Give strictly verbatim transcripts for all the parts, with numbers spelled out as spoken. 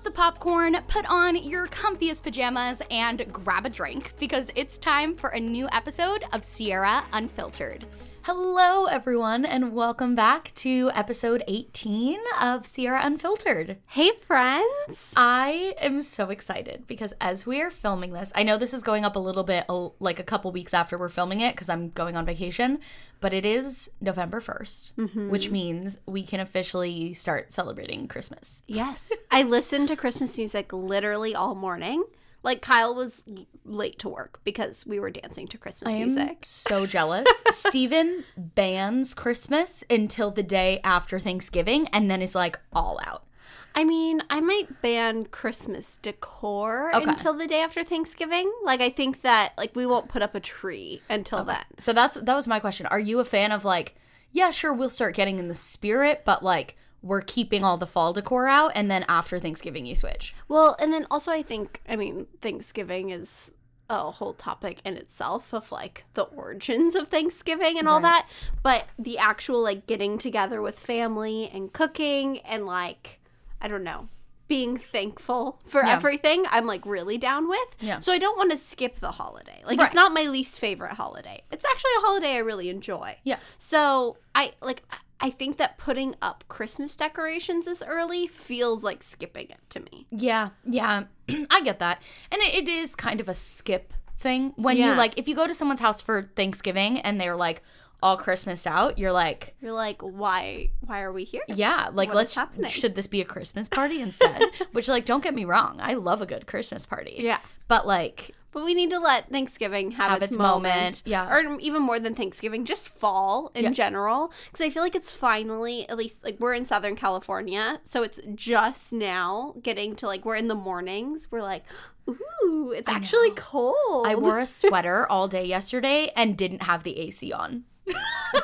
pop the popcorn, put on your comfiest pajamas, and grab a drink because it's time for a new episode of Sierra Unfiltered. Hello, everyone, and welcome back to episode eighteen of Sierra Unfiltered. Hey, friends. I am so excited because as we are filming this, I know this is going up a little bit, like a couple weeks after we're filming it because I'm going on vacation, but it is November first, mm-hmm. which means we can officially start celebrating Christmas. Yes. I listened to Christmas music literally all morning. Like, Kyle was late to work because we were dancing to Christmas I am music. So jealous. Steven bans Christmas until the day after Thanksgiving and then is, like, all out. I mean, I might ban Christmas decor okay. until the day after Thanksgiving. Like, I think that, like, we won't put up a tree until okay. then. So that's that was my question. Are you a fan of, like, yeah, sure, we'll start getting in the spirit, but, like, we're keeping all the fall decor out, and then after Thanksgiving you switch. Well, and then also I think, I mean, Thanksgiving is a whole topic in itself of, like, the origins of Thanksgiving and all right. that, but the actual, like, getting together with family and cooking and, like, I don't know, being thankful for yeah. everything, I'm, like, really down with. Yeah. So I don't want to skip the holiday. Like, right. it's not my least favorite holiday. It's actually a holiday I really enjoy. Yeah. So I, like... I think that putting up Christmas decorations this early feels like skipping it to me. Yeah, yeah, I get that. And it, it is kind of a skip thing. When yeah. you, like, if you go to someone's house for Thanksgiving and they're, like, all Christmased out, you're like... You're like, why Why are we here? Yeah, like, what let's... Should this be a Christmas party instead? Which, like, don't get me wrong. I love a good Christmas party. Yeah. But, like... But we need to let Thanksgiving have, have its, its moment. moment. Yeah. Or even more than Thanksgiving, just fall in yeah. general. Because I feel like it's finally, at least, like, we're in Southern California. So it's just now getting to, like, we're in the mornings. We're like, ooh, it's I actually know. cold. I wore a sweater all day yesterday and didn't have the A C on.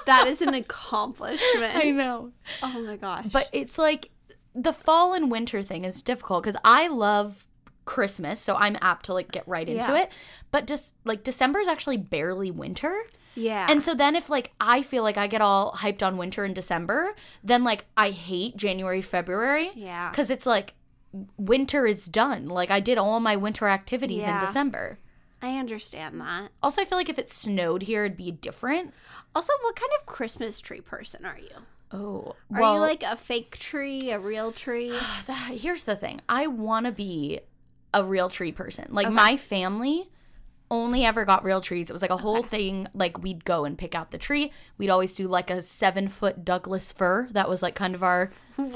That is an accomplishment. I know. Oh, my gosh. But it's, like, the fall and winter thing is difficult because I love Christmas, so I'm apt to, like, get right into yeah. it, but just des- like December is actually barely winter, yeah and so then if, like, I feel like I get all hyped on winter in December, then, like, I hate January, February, yeah because it's like winter is done, like, I did all my winter activities yeah. in December. I understand that. Also, I feel like if it snowed here it'd be different. Also, what kind of Christmas tree person are you? Oh, are well, you like a fake tree, a real tree? Here's the thing, I want to be a real tree person. Like, okay. my family only ever got real trees. It was, like, a whole okay. thing. Like, we'd go and pick out the tree. We'd always do, like, a seven-foot Douglas fir. That was, like, kind of our wow.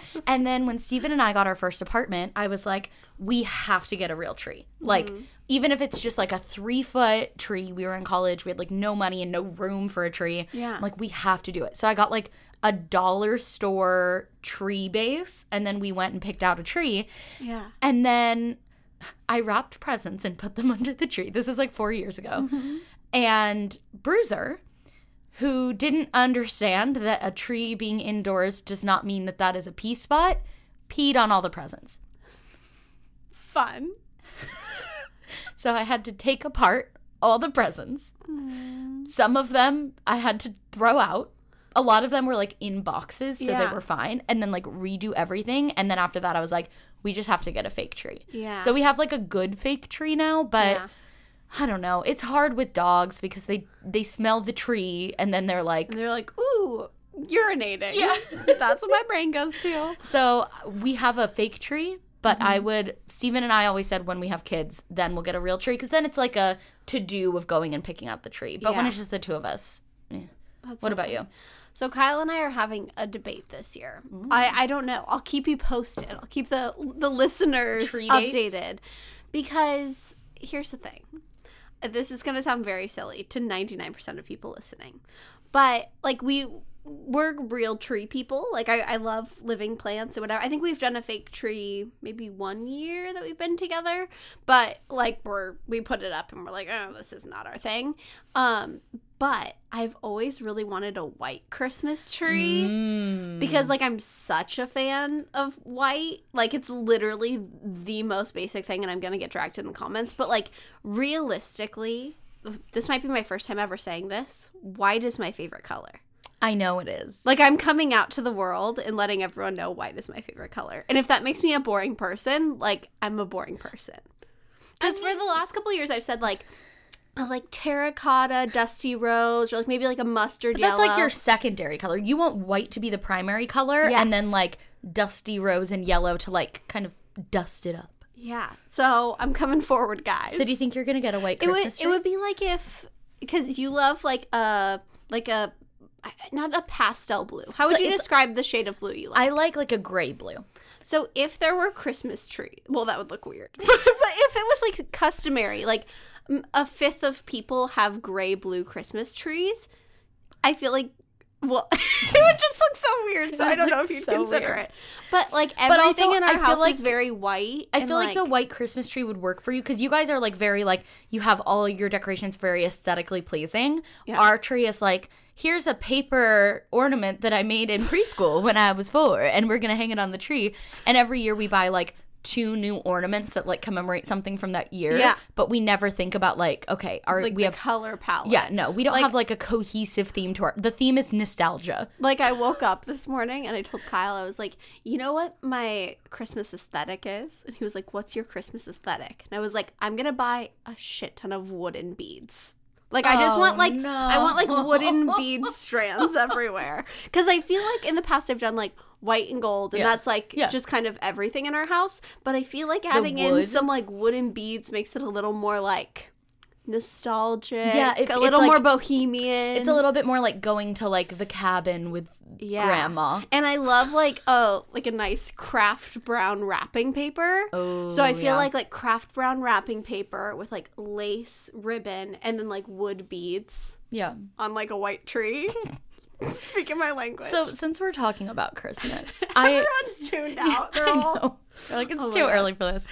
threshold. And then when Steven and I got our first apartment, I was like, we have to get a real tree. Like, mm-hmm. even if it's just, like, a three-foot tree. We were in college. We had, like, no money and no room for a tree. Yeah. I'm like, we have to do it. So I got, like, a dollar store tree base, and then we went and picked out a tree. Yeah. And then I wrapped presents and put them under the tree. This is, like, four years ago. Mm-hmm. And Bruiser, who didn't understand that a tree being indoors does not mean that that is a pee spot, peed on all the presents. Fun. So I had to take apart all the presents. Mm. Some of them I had to throw out. A lot of them were, like, in boxes, so yeah. they were fine. And then, like, redo everything. And then after that, I was like, we just have to get a fake tree. Yeah. So we have, like, a good fake tree now, but yeah. I don't know. It's hard with dogs because they, they smell the tree, and then they're like... And they're like, ooh, urinating. Yeah. That's what my brain goes to. So we have a fake tree, but mm-hmm. I would... Steven and I always said when we have kids, then we'll get a real tree. Because then it's, like, a to-do of going and picking out the tree. But yeah. when it's just the two of us... Eh. That's what so about funny. You? So Kyle and I are having a debate this year. Mm. I, I don't know. I'll keep you posted. I'll keep the the listeners Tree updated. Dates. Because here's the thing. This is going to sound very silly to ninety-nine percent of people listening. But, like, we, we're real tree people. Like, I, I love living plants and whatever. I think we've done a fake tree maybe one year that we've been together. But, like, we're we put it up and we're like, oh, this is not our thing. Um But I've always really wanted a white Christmas tree mm. because, like, I'm such a fan of white. Like, it's literally the most basic thing, and I'm going to get dragged in the comments. But, like, realistically, this might be my first time ever saying this. White is my favorite color. I know it is. Like, I'm coming out to the world and letting everyone know white is my favorite color. And if that makes me a boring person, like, I'm a boring person. Because I mean, for the last couple of years, I've said, like, a, like, terracotta, dusty rose, or, like, maybe, like, a mustard yellow. That's, like, your secondary color. You want white to be the primary color, yes. And then, like, dusty rose and yellow to, like, kind of dust it up. Yeah. So, I'm coming forward, guys. So, do you think you're going to get a white Christmas tree? It would be, like, if... Because you love, like, a... Like, a... Not a pastel blue. How would you describe the shade of blue you like? I like, like, a gray blue. So, if there were Christmas trees... Well, that would look weird. But if it was, like, customary, like... a fifth of people have gray blue Christmas trees, I feel like, well, it would just look so weird, so I don't know if you'd so consider weird. It. But, like, everything but also, in our I house like, is very white. I feel like, like the white Christmas tree would work for you, because you guys are, like, very, like, you have all your decorations very aesthetically pleasing. Yeah. Our tree is, like, here's a paper ornament that I made in preschool when I was four, and we're going to hang it on the tree. And every year we buy, like, two new ornaments that, like, commemorate something from that year. Yeah. But we never think about, like, okay, our, like we the have... color palette. Yeah, no, we don't like, have, like, a cohesive theme to our... The theme is nostalgia. Like, I woke up this morning and I told Kyle, I was like, you know what my Christmas aesthetic is? And he was like, what's your Christmas aesthetic? And I was like, I'm gonna buy a shit ton of wooden beads. Like, oh, I just want, like, no. I want, like, wooden bead strands everywhere. Because I feel like in the past I've done, like, white and gold, and yeah. that's, like, yeah. just kind of everything in our house. But I feel like adding in some, like, wooden beads makes it a little more, like, nostalgic. Yeah, it, a little like, more bohemian. It's a little bit more, like, going to, like, the cabin with yeah. grandma. And I love, like, oh, like, a nice craft brown wrapping paper. Oh, so I feel yeah. like, like, craft brown wrapping paper with, like, lace ribbon and then, like, wood beads. Yeah. On, like, a white tree. Speaking my language. So, since we're talking about Christmas, everyone's I, tuned out. They're all They're like, it's oh too early for this.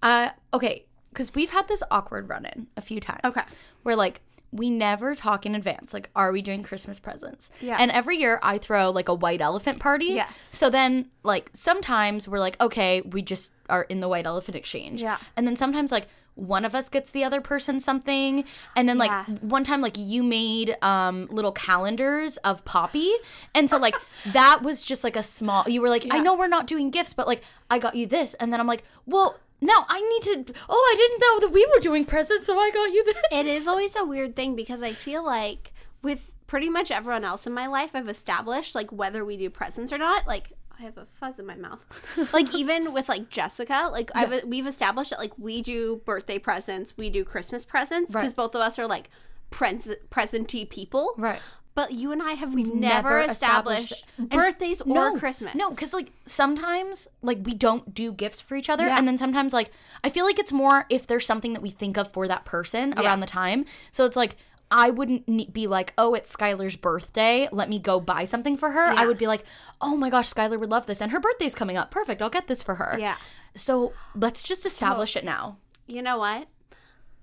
Uh, okay, because we've had this awkward run-in a few times. Okay, where like we never talk in advance. Like, are we doing Christmas presents? Yeah. And every year I throw like a white elephant party. Yes. So then, like sometimes we're like, okay, we just are in the white elephant exchange. Yeah. And then sometimes like one of us gets the other person something, and then like yeah. one time like you made um little calendars of Poppy, and so like that was just like a small, you were like yeah. I know we're not doing gifts, but like I got you this, and then I'm like, well no, I need to, oh I didn't know that we were doing presents, so I got you this. It is always a weird thing, because I feel like with pretty much everyone else in my life I've established like whether we do presents or not, like I have a fuzz in my mouth. Like, even with, like, Jessica, like, yeah. I've, we've established that, like, we do birthday presents, we do Christmas presents, because right. both of us are, like, pres- present-y people. Right. But you and I have we've never, never established, established birthdays and, or no, Christmas. No, because, like, sometimes, like, we don't do gifts for each other, yeah. and then sometimes, like, I feel like it's more if there's something that we think of for that person yeah. around the time. So it's, like, I wouldn't be like, oh, it's Skylar's birthday. Let me go buy something for her. Yeah. I would be like, oh my gosh, Skylar would love this. And her birthday's coming up. Perfect. I'll get this for her. Yeah. So let's just establish so, it now. You know what?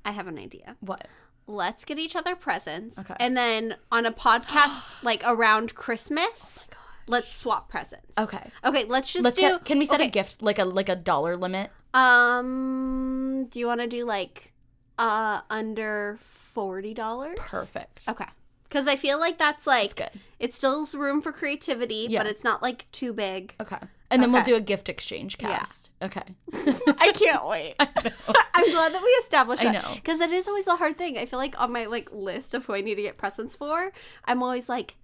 I have an idea. What? Let's get each other presents. Okay. And then on a podcast, like around Christmas, oh my gosh. Let's swap presents. Okay. Okay, let's just let's do. Set, can we set okay. a gift, like a like a dollar limit? Um, do you want to do like. Uh, under forty dollars. Perfect. Okay. Because I feel like that's, like, that's good. It still has room for creativity, yeah. but it's not, like, too big. Okay. And then okay. we'll do a gift exchange cast. Yeah. Okay. I can't wait. I know. I'm glad that we established that. I know. Because it is always a hard thing. I feel like on my, like, list of who I need to get presents for, I'm always like,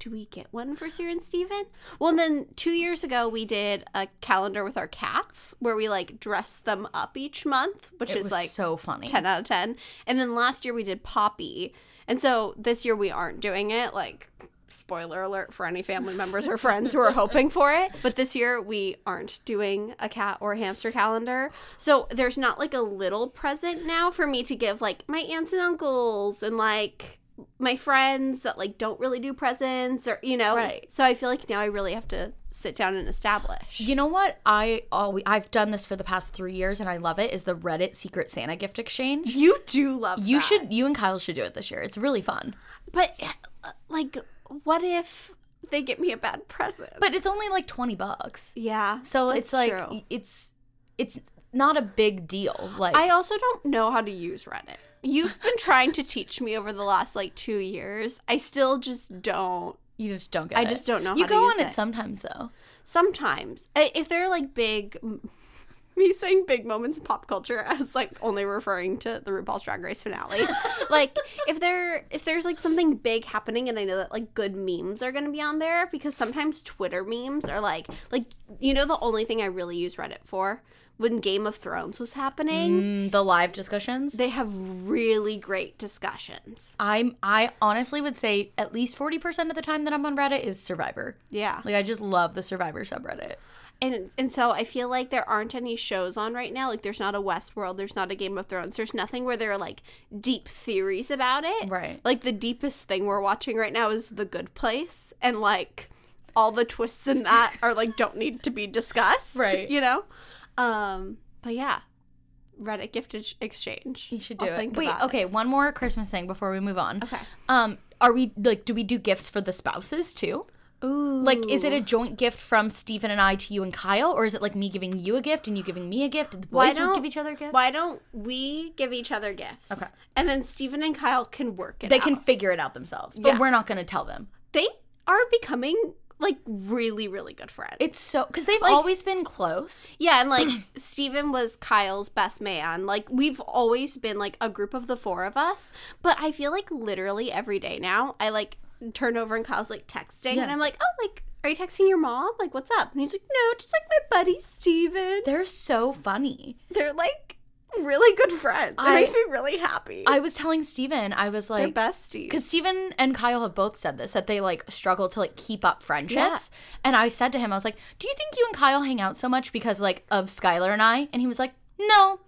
do we get one for Sierra and Steven? Well, and then two years ago, we did a calendar with our cats where we, like, dressed them up each month, which it is, was like, so funny. ten out of ten. And then last year, we did Poppy. And so this year, we aren't doing it. Like, spoiler alert for any family members or friends who are hoping for it. But this year, we aren't doing a cat or hamster calendar. So there's not, like, a little present now for me to give, like, my aunts and uncles and, like... my friends that like don't really do presents or you know right. So I feel like now I really have to sit down and establish. You know what I always I've done this for the past three years and I love it is the Reddit Secret Santa gift exchange. You do love you that. should you and Kyle should do it this year. It's really fun. But like what if they get me a bad present? But it's only like twenty bucks. Yeah. So it's like true. it's it's not a big deal. Like I also don't know how to use Reddit. You've been trying to teach me over the last, like, two years. I still just don't You just don't get I it. I just don't know how you to go use on it, it sometimes, though. Sometimes. If they're, like, big... Me saying big moments in pop culture, I was, like, only referring to the RuPaul's Drag Race finale. Like, if there, if there's, like, something big happening, and I know that, like, good memes are going to be on there, because sometimes Twitter memes are, like, like, you know the only thing I really use Reddit for? When Game of Thrones was happening. Mm, the live discussions? They have really great discussions. I'm, I honestly would say at least forty percent of the time that I'm on Reddit is Survivor. Yeah. Like, I just love the Survivor subreddit. And and so I feel like there aren't any shows on right now. Like, there's not a Westworld. There's not a Game of Thrones. There's nothing where there are, like, deep theories about it. Right. Like, the deepest thing we're watching right now is The Good Place. And, like, all the twists in that are, like, don't need to be discussed. Right. You know? Um, but, yeah. Reddit gift exchange. You should do I'll it. Wait, okay, it. One more Christmas thing before we move on. Okay. Um, are we, like, do we do gifts for the spouses, too? Ooh. Like, is it a joint gift from Stephen and I to you and Kyle? Or is it, like, me giving you a gift and you giving me a gift? The boys don't give each other gifts? Why don't we give each other gifts? Okay. And then Stephen and Kyle can work it they out. They can figure it out themselves. But yeah. We're not going to tell them. They are becoming, like, really, really good friends. It's so... Because they've like, always been close. Yeah, and, like, Stephen was Kyle's best man. Like, we've always been, like, a group of the four of us. But I feel like literally every day now, I, like... turn over and Kyle's like texting yeah. and I'm like, oh, like, are you texting your mom? Like, what's up? And he's like, no, just like my buddy Steven. They're so funny. They're like really good friends. I, it makes me really happy. I was telling Steven, I was like, they're besties. Because Steven and Kyle have both said this, that they like struggle to like keep up friendships. Yeah. And I said to him, I was like, do you think you and Kyle hang out so much because like of Skylar and I? And he was like, no.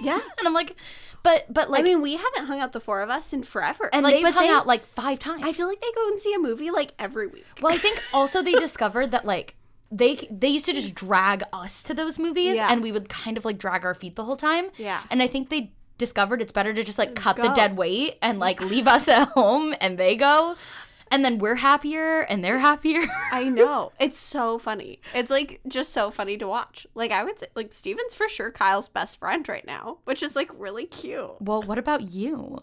Yeah. And I'm like, But, but like... I mean, we haven't hung out, the four of us, in forever. And like, they've hung they, out, like, five times. I feel like they go and see a movie, like, every week. Well, I think also they discovered that, like, they they used to just drag us to those movies. Yeah. And we would kind of, like, drag our feet the whole time. Yeah. And I think they discovered it's better to just, like, cut go. the dead weight and, like, leave us at home and they go. And then we're happier and they're happier. I know. It's so funny. It's, like, just so funny to watch. Like, I would say, like, Steven's for sure Kyle's best friend right now, which is, like, really cute. Well, what about you?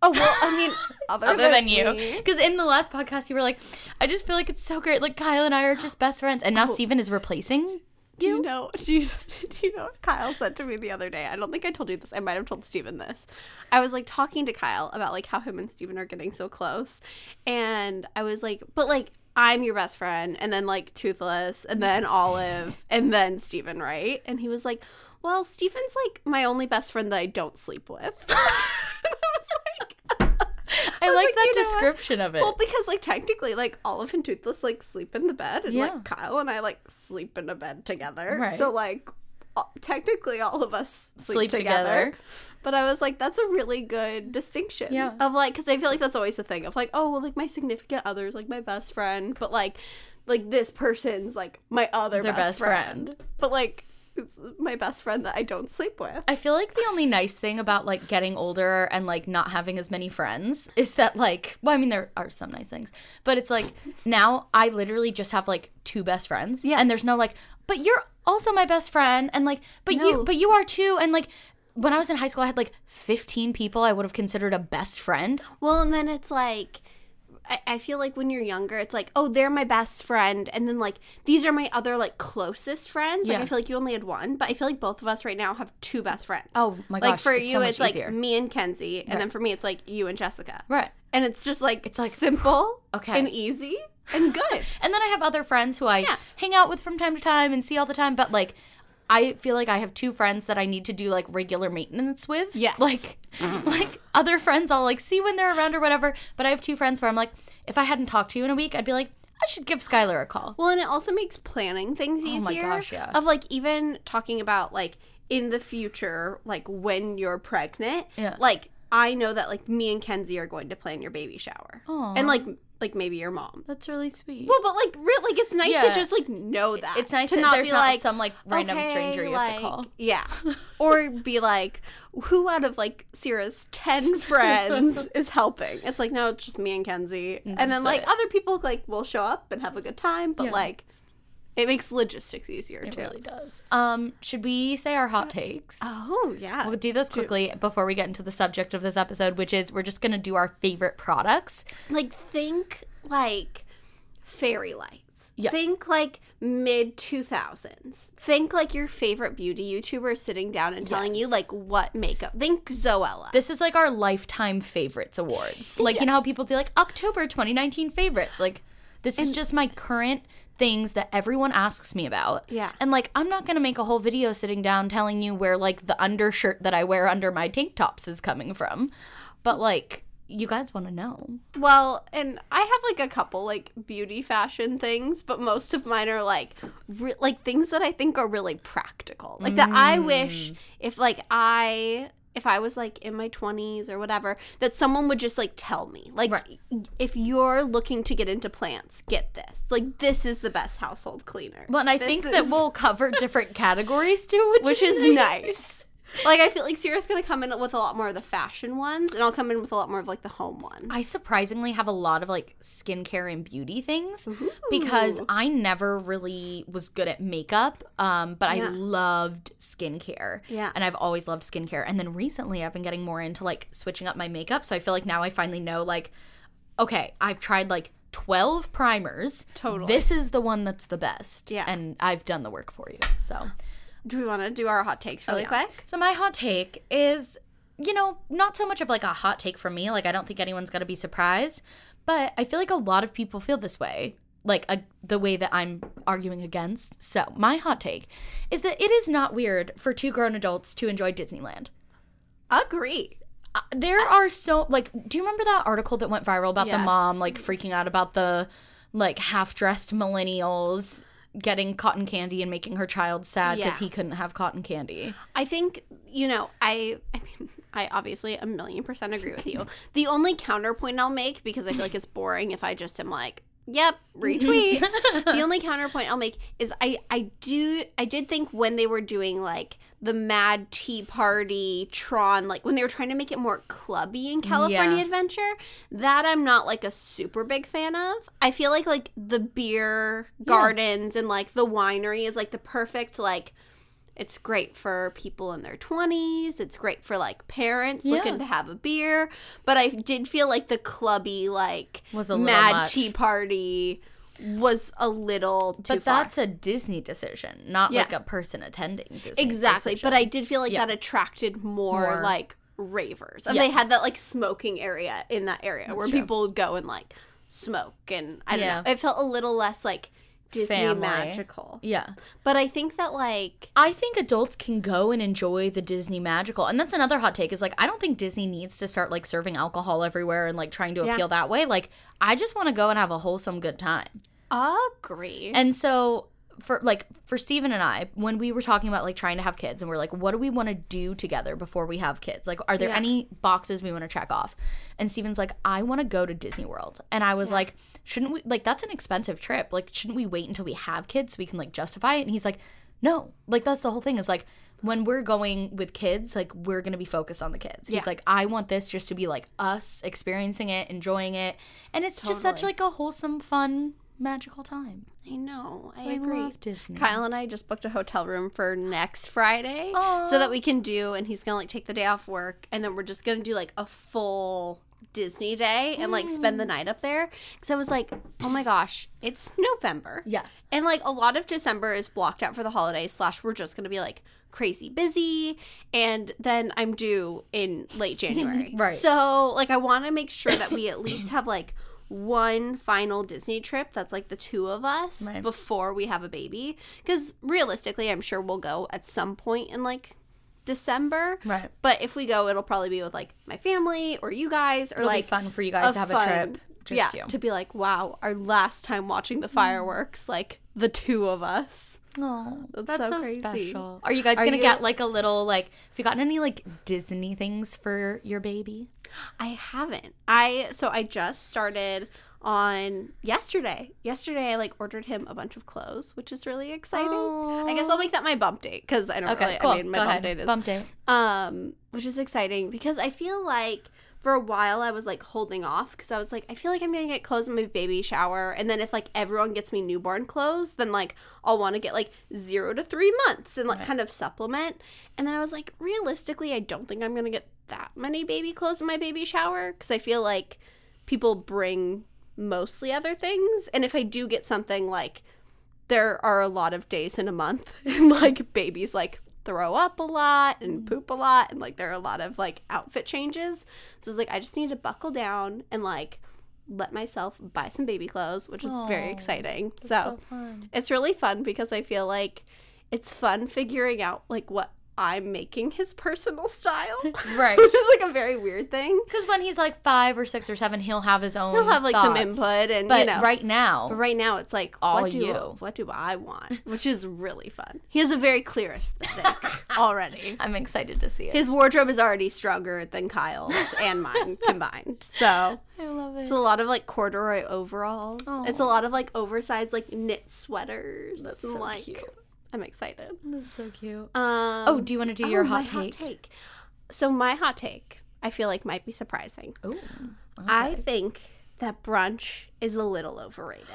Oh, well, I mean, other, other than, than you. Because in the last podcast, you were like, I just feel like it's so great. Like, Kyle and I are just best friends. And now oh. Steven is replacing you. You know, do you, do you know what Kyle said to me the other day? I don't think I told you this. I might have told Steven this. I was, like, talking to Kyle about, like, how him and Steven are getting so close. And I was like, but, like, I'm your best friend. And then, like, Toothless. And then Olive. And then Steven, right? And he was like, well, Steven's, like, my only best friend that I don't sleep with. I, I like, like that you know description what? of it. Well, because, like, technically, like, Olive and Toothless, like, sleep in the bed. And, yeah. like, Kyle and I, like, sleep in a bed together. Right. So, like, all, technically all of us sleep, sleep together. together. But I was like, that's a really good distinction. Yeah. Of, like, because I feel like that's always the thing of, like, oh, well, like, my significant other is, like, my best friend. But, like, like this person's, like, my other Their best, best friend. friend. But, like... It's my best friend that I don't sleep with. I feel like the only nice thing about, like, getting older and, like, not having as many friends is that, like, well, I mean, there are some nice things. But it's, like, now I literally just have, like, two best friends. Yeah. And there's no, like, but you're also my best friend. And, like, but no. you but you are too. And, like, when I was in high school, I had, like, fifteen people I would have considered a best friend. Well, and then it's, like... I feel like when you're younger, it's like, oh, they're my best friend. And then, like, these are my other, like, closest friends. Like, yeah. I feel like you only had one. But I feel like both of us right now have two best friends. Oh, my gosh. Like, for it's you, so it's, easier. Like, me and Kenzie. And right. then for me, it's, like, you and Jessica. Right. And it's just, like, it's like simple okay. and easy and good. And then I have other friends who I yeah. hang out with from time to time and see all the time. But, like, I feel like I have two friends that I need to do, like, regular maintenance with. Yeah. Like, like other friends I'll, like, see when they're around or whatever. But I have two friends where I'm like, if I hadn't talked to you in a week, I'd be like, I should give Skylar a call. Well, and it also makes planning things easier. Oh, my gosh, yeah. Of, like, even talking about, like, in the future, like, when you're pregnant. Yeah. Like, I know that, like, me and Kenzie are going to plan your baby shower. Aww. And, like... Like, maybe your mom. That's really sweet. Well, but, like, real, like it's nice yeah. to just, like, know that. It's nice to that not there's be not like, some, like, random okay, stranger you like, have to call. Yeah. Or be like, who out of, like, Sierra's ten friends is helping? It's like, no, it's just me and Kenzie. Mm-hmm. And then, like, it. other people, like, will show up and have a good time. But, yeah. like, it makes logistics easier, it too. It really does. Um, should we say our hot takes? Oh, yeah. We'll do those quickly too. Before we get into the subject of this episode, which is we're just going to do our favorite products. Like, think, like, fairy lights. Yeah. Think like mid two thousands. Think like your favorite beauty YouTuber sitting down and telling yes. you like what makeup. Think Zoella. This is like our lifetime favorites awards. Like yes. you know how people do like October twenty nineteen favorites. Like this and- is just my current things that everyone asks me about. Yeah. And, like, I'm not going to make a whole video sitting down telling you where, like, the undershirt that I wear under my tank tops is coming from. But, like, you guys want to know. Well, and I have, like, a couple, like, beauty fashion things, but most of mine are, like, re- like things that I think are really practical. Like, mm. that I wish if, like, I... if I was, like, in my twenties or whatever, that someone would just, like, tell me. Like, right. if you're looking to get into plants, get this. Like, this is the best household cleaner. Well, and I this think is... that we'll cover different categories, too, which, which is, is nice. nice. Like, I feel like Sierra's going to come in with a lot more of the fashion ones, and I'll come in with a lot more of, like, the home one. I surprisingly have a lot of, like, skincare and beauty things Ooh. because I never really was good at makeup, um, but yeah. I loved skincare. Yeah. And I've always loved skincare. And then recently I've been getting more into, like, switching up my makeup, so I feel like now I finally know, like, okay, I've tried, like, twelve primers. Totally. This is the one that's the best. Yeah. And I've done the work for you, so... Do we want to do our hot takes really oh, yeah. quick? So my hot take is, you know, not so much of like a hot take from me. Like I don't think anyone's going to be surprised. But I feel like a lot of people feel this way, like a, the way that I'm arguing against. So my hot take is that it is not weird for two grown adults to enjoy Disneyland. Agreed. Uh, there I- are so, like, do you remember that article that went viral about yes. the mom, like, freaking out about the, like, half-dressed millennials getting cotton candy and making her child sad because yeah. he couldn't have cotton candy? I think, you know, I I mean, I obviously a million percent agree with you. The only counterpoint I'll make, because I feel like it's boring if I just am like, yep, retweet. The only counterpoint I'll make is I, I do I did think when they were doing like the Mad Tea Party, Tron, like when they were trying to make it more clubby in California yeah. Adventure, that I'm not like a super big fan of. I feel like like the beer gardens yeah. and like the winery is like the perfect, like it's great for people in their twenties. It's great for like parents yeah. looking to have a beer. But I did feel like the clubby like was a Mad much. Tea Party was a little too But far. That's a Disney decision, not yeah. like a person attending Disney Exactly, decision. But I did feel like yeah. that attracted more, more like ravers. And yeah. they had that like smoking area in that area that's where true. People would go and like smoke and I don't yeah. know. It felt a little less like Disney family. Magical. Yeah. But I think that like... I think adults can go and enjoy the Disney magical. And that's another hot take is like, I don't think Disney needs to start like serving alcohol everywhere and like trying to appeal yeah. that way. Like, I just want to go and have a wholesome good time. Agree. And so... For like for Steven and I, when we were talking about like trying to have kids and we're like, what do we want to do together before we have kids? Like, are there yeah. any boxes we want to check off? And Steven's like, I want to go to Disney World. And I was yeah. like, shouldn't we, like, that's an expensive trip. Like, shouldn't we wait until we have kids so we can like justify it? And he's like, no, like that's the whole thing is like when we're going with kids, like we're going to be focused on the kids. Yeah. He's like, I want this just to be like us experiencing it, enjoying it. And it's totally. Just such like a wholesome, fun magical time. I know. So I, I agree. Love Disney. Kyle and I just booked a hotel room for next Friday Aww. So that we can do, and he's gonna like take the day off work, and then we're just gonna do like a full Disney day and like spend the night up there. Because I was like, oh my gosh, it's November. Yeah. And like a lot of December is blocked out for the holidays. Slash, we're just gonna be like crazy busy, and then I'm due in late January. Right. So like, I want to make sure that we at least have like one final Disney trip that's like the two of us right. before we have a baby, because realistically I'm sure we'll go at some point in like December, right? But if we go, it'll probably be with like my family or you guys, or it'll like be fun for you guys to have fun, a trip just yeah you. To be like, wow, our last time watching the fireworks mm. like the two of us. Oh, that's, that's so, so crazy. Special. Are you guys Are gonna you... get like a little like? Have you gotten any like Disney things for your baby? I haven't. I so I just started on yesterday. Yesterday I like ordered him a bunch of clothes, which is really exciting. Aww. I guess I'll make that my bump date because I don't okay, really. Cool. I mean, my Go bump ahead. Date is bump date. Um, which is exciting because I feel like. For a while, I was, like, holding off because I was, like, I feel like I'm going to get clothes in my baby shower. And then if, like, everyone gets me newborn clothes, then, like, I'll want to get, like, zero to three months and, like, right. kind of supplement. And then I was, like, realistically, I don't think I'm going to get that many baby clothes in my baby shower because I feel like people bring mostly other things. And if I do get something, like, there are a lot of days in a month and, like, babies, like, throw up a lot and poop a lot. And, like, there are a lot of, like, outfit changes. So it's like, I just need to buckle down and, like, let myself buy some baby clothes, which is Aww, very exciting. So, so it's really fun because I feel like it's fun figuring out, like, what I'm making his personal style. Right. Which is, like, a very weird thing. Because when he's, like, five or six or seven, he'll have his own He'll have, like, thoughts. Some input. And, but you know, right now. But right now, it's, like, all what do, you. What do I want? Which is really fun. He has a very clear aesthetic already. I'm excited to see it. His wardrobe is already stronger than Kyle's and mine combined. So. I love it. It's a lot of, like, corduroy overalls. Aww. It's a lot of, like, oversized, like, knit sweaters. That's and, so like, cute. I'm excited. That's so cute. Um, oh, do you want to do your oh, hot, take? hot take? So my hot take, I feel like, might be surprising. Oh, okay. I think that brunch is a little overrated.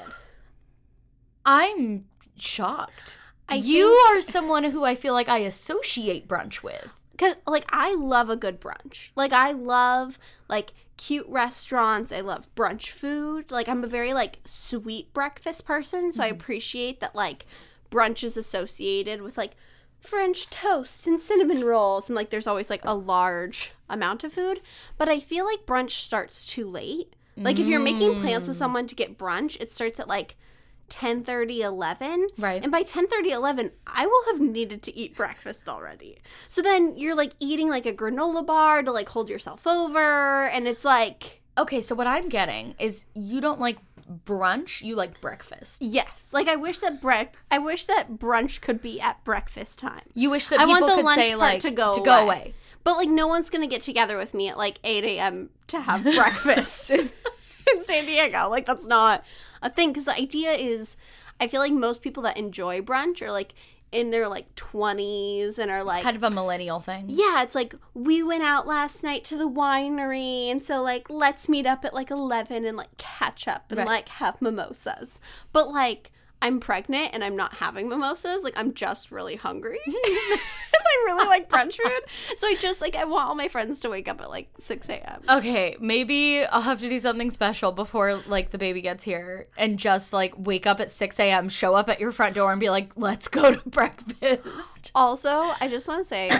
I'm shocked. I you think... are someone who I feel like I associate brunch with. Cause, like, I love a good brunch. Like, I love, like, cute restaurants. I love brunch food. Like, I'm a very, like, sweet breakfast person, so mm-hmm. I appreciate that, like, brunch is associated with, like, French toast and cinnamon rolls, and, like, there's always, like, a large amount of food. But I feel like brunch starts too late. Like, mm. if you're making plans with someone to get brunch, it starts at, like, ten thirty, eleven. Right. And by ten thirty, eleven, I will have needed to eat breakfast already. So then you're, like, eating, like, a granola bar to, like, hold yourself over, and it's, like... Okay, so what I'm getting is you don't like brunch, you like breakfast. Yes. Like, I wish that bre- I wish that brunch could be at breakfast time. You wish that I people want the could lunch say, like, to go, to go away. away. But, like, no one's going to get together with me at, like, eight a.m. to have breakfast in, in San Diego. Like, that's not a thing. Because the idea is, I feel like most people that enjoy brunch are, like, in their, like, twenties and are, like... It's kind of a millennial thing. Yeah, it's like, we went out last night to the winery, and so, like, let's meet up at, like, eleven and, like, catch up and, right. like, have mimosas. But, like, I'm pregnant and I'm not having mimosas. Like, I'm just really hungry. I really like brunch food. So I just, like, I want all my friends to wake up at, like, six a.m. Okay, maybe I'll have to do something special before, like, the baby gets here and just, like, wake up at six a.m., show up at your front door and be like, let's go to breakfast. Also, I just want to say,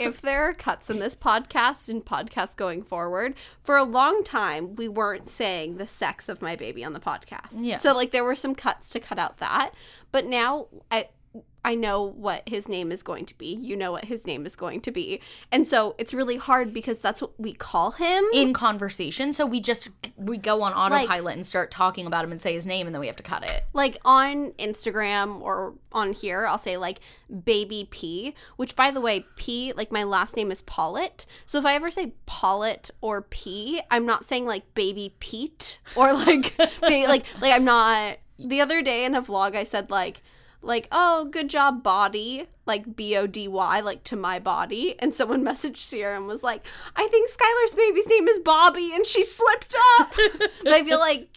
if there are cuts in this podcast and podcasts going forward, for a long time, we weren't saying the sex of my baby on the podcast. Yeah. So, like, there were some cuts to cut out that. But now, I... I know what his name is going to be. You know what his name is going to be. And so it's really hard because that's what we call him. In conversation. So we just, we go on autopilot, like, and start talking about him and say his name, and then we have to cut it. Like, on Instagram or on here, I'll say, like, baby P, which, by the way, P, like, my last name is Pollitt. So if I ever say Pollitt or P, I'm not saying, like, baby Pete or, like, ba- like, like, I'm not. The other day in a vlog, I said, like, Like, oh, good job, body, like, B O D Y, like, to my body. And someone messaged Sierra and was like, I think Skylar's baby's name is Bobby, and she slipped up. But I feel like,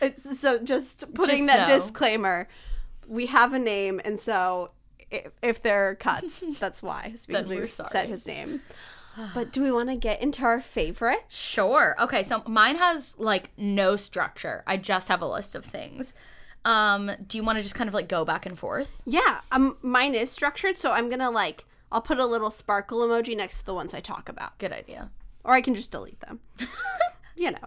it's so just putting just that know. disclaimer, we have a name, and so if, if there are cuts, that's why. It's because we've said his name. But do we want to get into our favorite? Sure. Okay, so mine has, like, no structure. I just have a list of things. Um, do you want to just kind of, like, go back and forth? Yeah. Um, mine is structured, so I'm going to, like, I'll put a little sparkle emoji next to the ones I talk about. Good idea. Or I can just delete them. You know.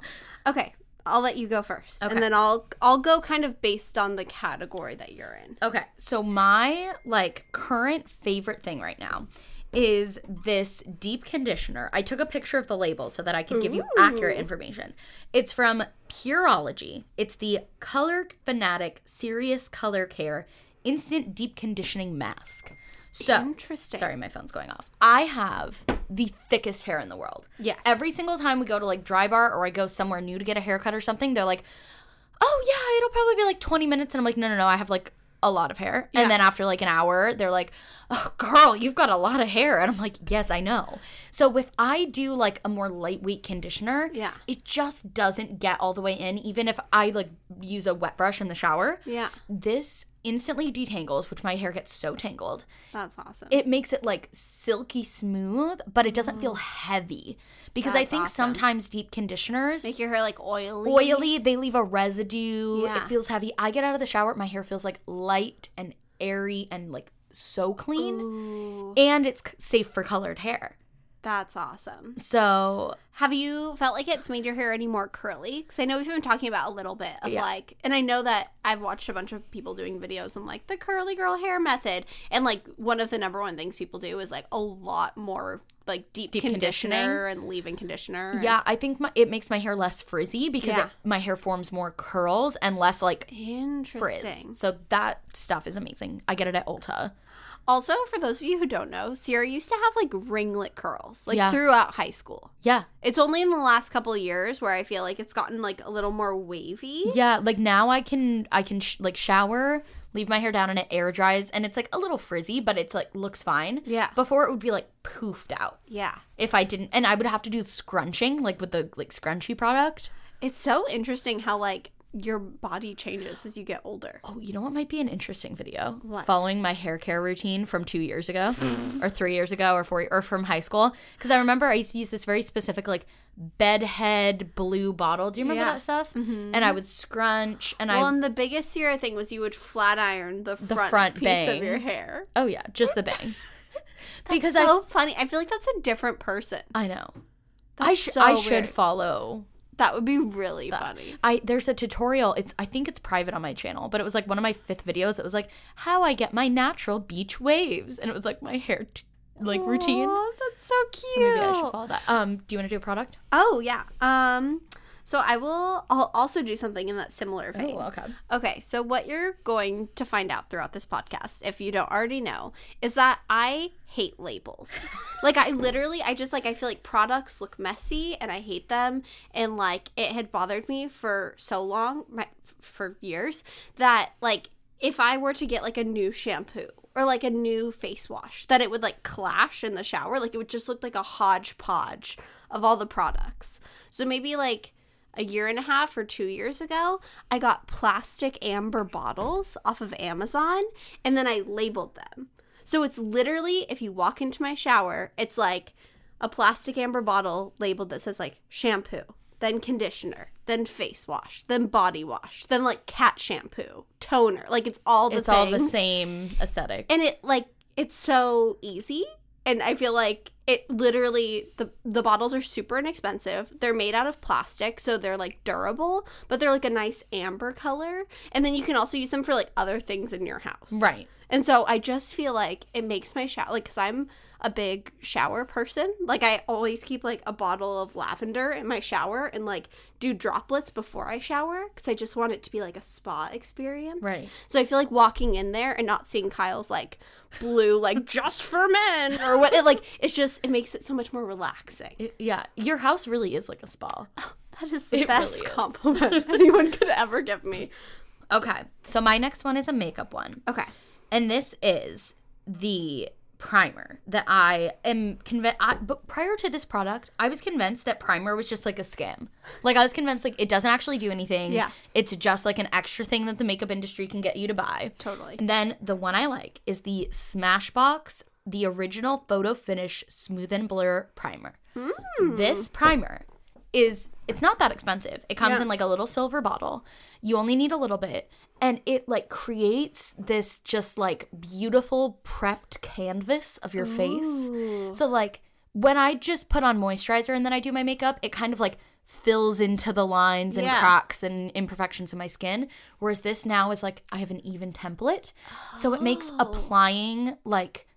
Okay. I'll let you go first. Okay. And then I'll, I'll go kind of based on the category that you're in. Okay. So my, like, current favorite thing right now is this deep conditioner. I took a picture of the label so that I can give Ooh. you accurate information. It's from Pureology. It's the Color Fanatic Serious Color Care Instant Deep Conditioning Mask. So, Interesting. Sorry, my phone's going off. I have the thickest hair in the world. Yes. Every single time we go to, like, Dry Bar or I go somewhere new to get a haircut or something, they're like, oh, yeah, it'll probably be, like, twenty minutes. And I'm like, no, no, no, I have, like, a lot of hair. Yeah. And then after, like, an hour, they're like, oh, girl, you've got a lot of hair. And I'm like, yes, I know. So if I do, like, a more lightweight conditioner, yeah, it just doesn't get all the way in. Even if I, like, use a wet brush in the shower, yeah, this instantly detangles, which my hair gets so tangled. That's awesome. It makes it like silky smooth, but it doesn't mm. feel heavy because That's I think awesome. sometimes deep conditioners make your hair like oily. Oily, they leave a residue. Yeah. It feels heavy. I get out of the shower, my hair feels like light and airy and like so clean. Ooh. And it's safe for colored hair. That's awesome. So have you felt like it's made your hair any more curly? Because I know we've been talking about a little bit of yeah. like, and I know that I've watched a bunch of people doing videos on like the curly girl hair method. And like one of the number one things people do is like a lot more like deep, deep conditioner and leave-in conditioner. And yeah, I think my, it makes my hair less frizzy because yeah. it, my hair forms more curls and less like Interesting. frizz. So that stuff is amazing. I get it at Ulta. Also, for those of you who don't know, Sierra used to have, like, ringlet curls, like, yeah. throughout high school. Yeah. It's only in the last couple of years where I feel like it's gotten, like, a little more wavy. Yeah, like, now I can, I can sh- like, shower, leave my hair down, and it air dries, and it's, like, a little frizzy, but it's, like, looks fine. Yeah. Before, it would be, like, poofed out. Yeah. If I didn't, and I would have to do scrunching, like, with the, like, scrunchy product. It's so interesting how, like, your body changes as you get older. Oh, you know what might be an interesting video? What? Following my hair care routine from two years ago or three years ago or four or from high school. Because I remember I used to use this very specific like bedhead blue bottle. Do you remember yeah. that stuff? Mm-hmm. And I would scrunch. And well, I, and the biggest Sierra thing was you would flat iron the front, the front piece bang. of your hair. Oh, yeah. Just the bang. That's because so I, funny. I feel like that's a different person. I know. That's I sh- so I weird. should follow... That would be really that. funny. I There's a tutorial. It's I think it's private on my channel, but it was like one of my fifth videos. It was like, how I get my natural beach waves. And it was like my hair t- like Aww, routine. That's so cute. So maybe I should follow that. Um, do you want to do a product? Oh, yeah. Um, So I will I'll also do something in that similar vein. Oh, okay. Okay, so what you're going to find out throughout this podcast, if you don't already know, is that I hate labels. Like, I literally, I just, like, I feel like products look messy, and I hate them, and, like, it had bothered me for so long, my, for years, that, like, if I were to get, like, a new shampoo or, like, a new face wash, that it would, like, clash in the shower. Like, it would just look like a hodgepodge of all the products. So maybe, like, a year and a half or two years ago, I got plastic amber bottles off of Amazon, and then I labeled them. So it's literally, if you walk into my shower, it's like a plastic amber bottle labeled that says like shampoo, then conditioner, then face wash, then body wash, then like cat shampoo, toner. Like it's all the it's things. It's all the same aesthetic. And it like, it's so easy. And I feel like it literally, the the bottles are super inexpensive. They're made out of plastic, so they're, like, durable. But they're, like, a nice amber color. And then you can also use them for, like, other things in your house. Right. And so I just feel like it makes my shower, like, because I'm a big shower person. Like, I always keep, like, a bottle of lavender in my shower and, like, do droplets before I shower. Because I just want it to be, like, a spa experience. Right. So I feel like walking in there and not seeing Kyle's, like, blue, like, just for men or what. It, like, it's just, it makes it so much more relaxing. It, yeah. Your house really is like a spa. Oh, that is the it best really compliment anyone could ever give me. Okay. So my next one is a makeup one. Okay. And this is the primer that I am convinced, but prior to this product, I was convinced that primer was just like a scam. Like I was convinced like it doesn't actually do anything. Yeah. It's just like an extra thing that the makeup industry can get you to buy. Totally. And then the one I like is the Smashbox, the original Photo Finish Smooth and Blur Primer. Mm. This primer is, it's not that expensive. It comes yeah. in like a little silver bottle. You only need a little bit. And it, like, creates this just, like, beautiful prepped canvas of your Ooh. face. So, like, when I just put on moisturizer and then I do my makeup, it kind of, like, fills into the lines and yeah. cracks and imperfections in my skin. Whereas this now is, like, I have an even template. Oh. So it makes applying, like,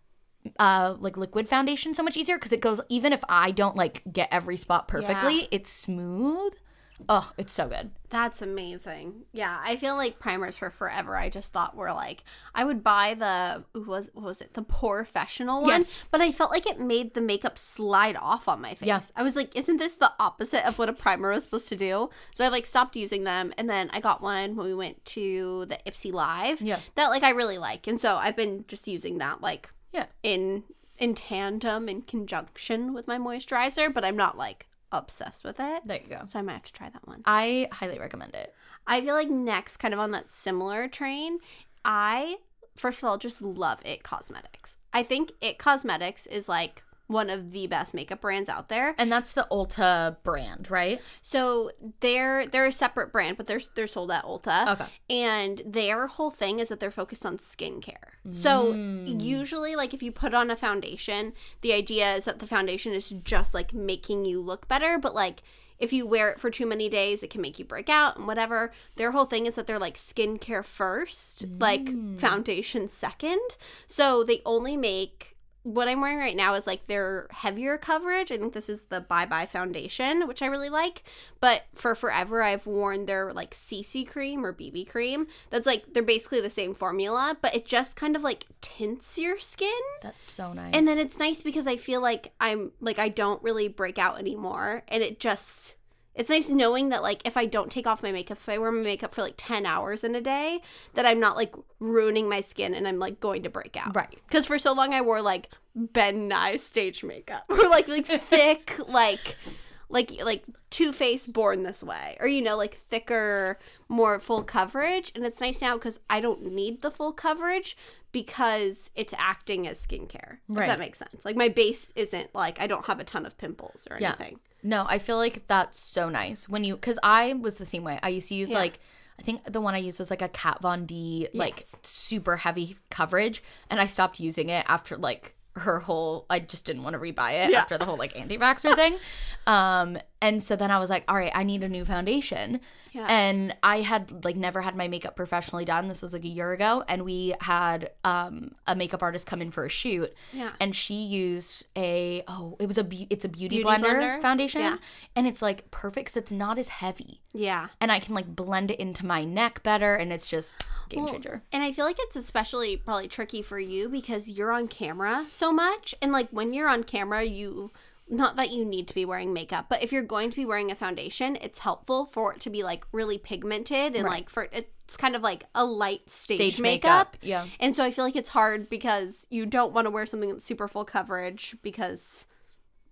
uh, like liquid foundation so much easier because it goes – even if I don't, like, get every spot perfectly, yeah. it's smooth. Oh, it's so good. That's amazing. Yeah, I feel like primers for forever. I just thought were like I would buy the who was what was it the professional one, yes. but I felt like it made the makeup slide off on my face. Yeah. I was like, isn't this the opposite of what a primer was supposed to do? So I like stopped using them, and then I got one when we went to the Ipsy Live. Yeah, that like I really like, and so I've been just using that like yeah in in tandem in conjunction with my moisturizer, but I'm not like. obsessed with it. There you go. So I might have to try that one. I highly recommend it. I feel like next, kind of on that similar train, I, first of all, just love It Cosmetics. I think It Cosmetics is, like, one of the best makeup brands out there. And that's the Ulta brand, right? So they're they're a separate brand, but they're they're sold at Ulta. Okay. And their whole thing is that they're focused on skincare. Mm. So usually, like, if you put on a foundation, the idea is that the foundation is just, like, making you look better. But, like, if you wear it for too many days, it can make you break out and whatever. Their whole thing is that they're, like, skincare first, mm. like, foundation second. So they only make... What I'm wearing right now is, like, their heavier coverage. I think this is the Bye Bye Foundation, which I really like. But for forever, I've worn their, like, C C cream or B B cream. That's, like, they're basically the same formula, but it just kind of, like, tints your skin. That's so nice. And then it's nice because I feel like I'm, like, I don't really break out anymore. And it just... It's nice knowing that, like, if I don't take off my makeup, if I wear my makeup for, like, ten hours in a day, that I'm not, like, ruining my skin and I'm, like, going to break out. Right. Because for so long I wore, like, Ben Nye stage makeup. Or, like, like thick, like, like, like Too Faced Born This Way. Or, you know, like, thicker, more full coverage. And it's nice now because I don't need the full coverage because it's acting as skincare. Right. If that makes sense. Like, my base isn't, like, I don't have a ton of pimples or yeah. anything. No, I feel like that's so nice when you, because I was the same way. I used to use yeah. like, I think the one I used was like a Kat Von D, like yes. super heavy coverage, and I stopped using it after like her whole, I just didn't want to rebuy it yeah. after the whole like anti-vaxxer thing. Um, and so then I was like, all right, I need a new foundation. Yeah. And I had like never had my makeup professionally done. This was like a year ago. And we had um, a makeup artist come in for a shoot. Yeah. And she used a, oh, it was a, be- it's a beauty, beauty blender, blender foundation. Yeah. And it's like perfect because it's not as heavy. Yeah. And I can like blend it into my neck better. And it's just game well, changer. And I feel like it's especially probably tricky for you because you're on camera so much. And like when you're on camera, you... Not that you need to be wearing makeup, but if you're going to be wearing a foundation, it's helpful for it to be, like, really pigmented and, right. like, for it's kind of, like, a light stage, stage makeup. makeup. Yeah. And so I feel like it's hard because you don't want to wear something that's super full coverage because,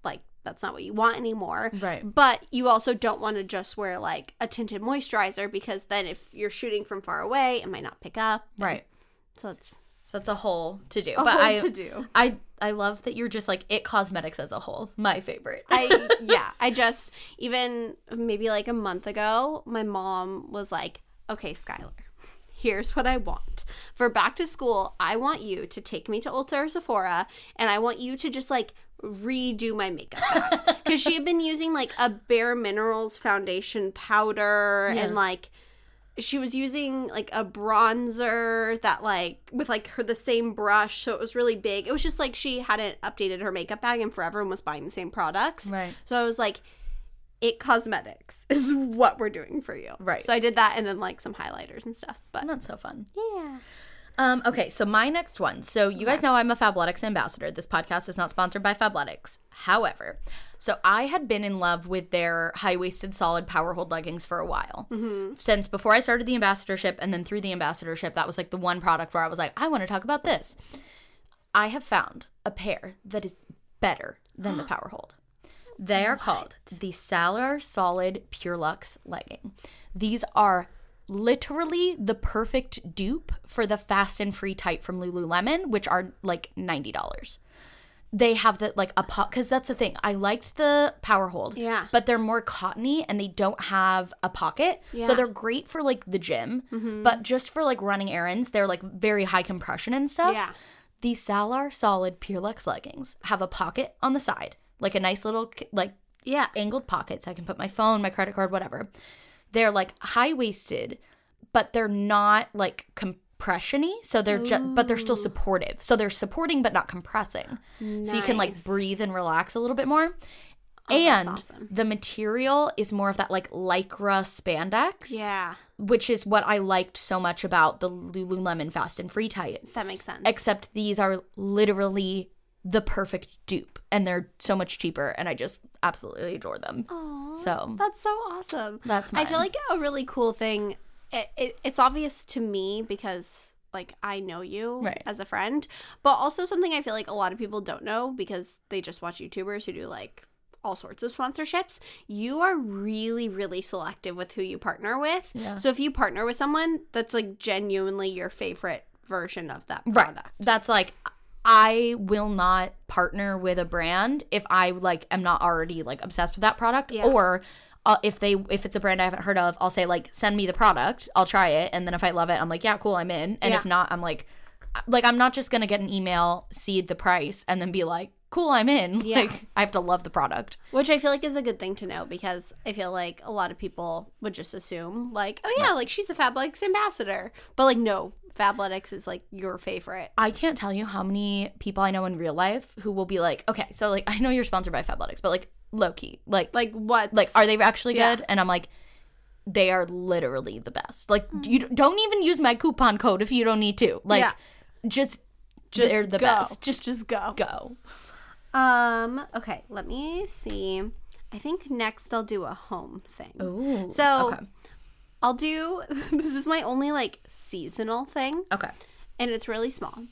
like, that's not what you want anymore. Right. But you also don't want to just wear, like, a tinted moisturizer because then if you're shooting from far away, it might not pick up. Right. So it's... So that's a whole to do. A but whole I, to do. I, I love that you're just like It Cosmetics as a whole. My favorite. I yeah. I just even maybe like a month ago, my mom was like, "Okay, Skylar, here's what I want for back to school. I want you to take me to Ulta or Sephora, and I want you to just like redo my makeup because she had been using like a Bare Minerals foundation powder yeah. and like." She was using, like, a bronzer that, like, with, like, her the same brush, so it was really big. It was just, like, she hadn't updated her makeup bag in forever and was buying the same products. Right. So I was, like, It Cosmetics is what we're doing for you. Right. So I did that and then, like, some highlighters and stuff. But that's so fun. Yeah. Um, okay, so my next one. So you okay. guys know I'm a Fabletics ambassador. This podcast is not sponsored by Fabletics. However, so I had been in love with their high-waisted solid power hold leggings for a while. Mm-hmm. Since before I started the ambassadorship and then through the ambassadorship, that was like the one product where I was like, I want to talk about this. I have found a pair that is better than the power hold. They are what? called the Salar Solid Pure Luxe Legging. These are literally the perfect dupe for the fast and free type from Lululemon, which are like ninety dollars. They have the like a po- because that's the thing. I liked the power hold, yeah, but they're more cottony and they don't have a pocket, yeah. so they're great for like the gym, mm-hmm. but just for like running errands, they're like very high compression and stuff. Yeah, the Salar Solid Pure Luxe leggings have a pocket on the side, like a nice little like yeah angled pocket, so I can put my phone, my credit card, whatever. They're, like, high-waisted, but they're not, like, compression-y. So they're just, but they're still supportive. So they're supporting but not compressing. Nice. So you can, like, breathe and relax a little bit more. Oh, and that's awesome. The material is more of that, like, Lycra spandex. Yeah. Which is what I liked so much about the Lululemon Fast and Free Tight. That makes sense. Except these are literally the perfect dupe. And they're so much cheaper, and I just absolutely adore them. Aww, so that's so awesome. That's mine. I feel like a really cool thing. It, it, it's obvious to me because, like, I know you right. as a friend, but also something I feel like a lot of people don't know because they just watch YouTubers who do, like, all sorts of sponsorships, you are really, really selective with who you partner with. Yeah. So if you partner with someone that's like genuinely your favorite version of that product. Right. That's like, I will not partner with a brand if I like am not already like obsessed with that product. Yeah. Or uh, if they if it's a brand I haven't heard of, I'll say like, send me the product, I'll try it, and then if I love it, I'm like, yeah, cool, I'm in. And yeah. if not, I'm like, like I'm not just gonna get an email, see the price, and then be like, cool, I'm in. Yeah. Like, I have to love the product. Which I feel like is a good thing to know, because I feel like a lot of people would just assume, like, oh, yeah, no. like, she's a Fabletics ambassador. But, like, no, Fabletics is, like, your favorite. I can't tell you how many people I know in real life who will be like, okay, so, like, I know you're sponsored by Fabletics, but, like, low-key. Like, like what? Like, are they actually good? Yeah. And I'm like, they are literally the best. Like, mm. you don't even use my coupon code if you don't need to. Like, yeah. just, just they're the go. best. Just, just go. Go. Um, okay, let me see. I think next I'll do a home thing. Ooh, so okay. I'll do, this is my only like seasonal thing. Okay. And it's really small.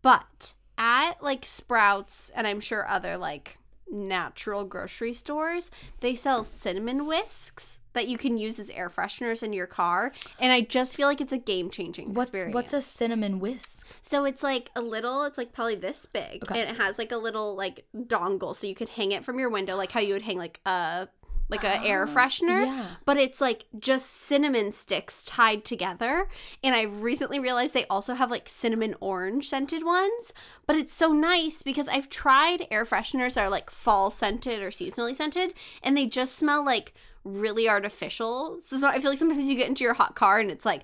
But at like Sprouts, and I'm sure other like natural grocery stores, they sell cinnamon whisks that you can use as air fresheners in your car. And I just feel like it's a game-changing what's, experience. What's a cinnamon whisk? So it's like a little, it's like probably this big. Okay. And it has like a little like dongle, so you could hang it from your window, like how you would hang like a, like a oh, air freshener. Yeah. But it's like just cinnamon sticks tied together. And I recently realized they also have like cinnamon orange scented ones. But it's so nice because I've tried air fresheners that are like fall scented or seasonally scented, and they just smell like really artificial. So, so I feel like sometimes you get into your hot car and it's like,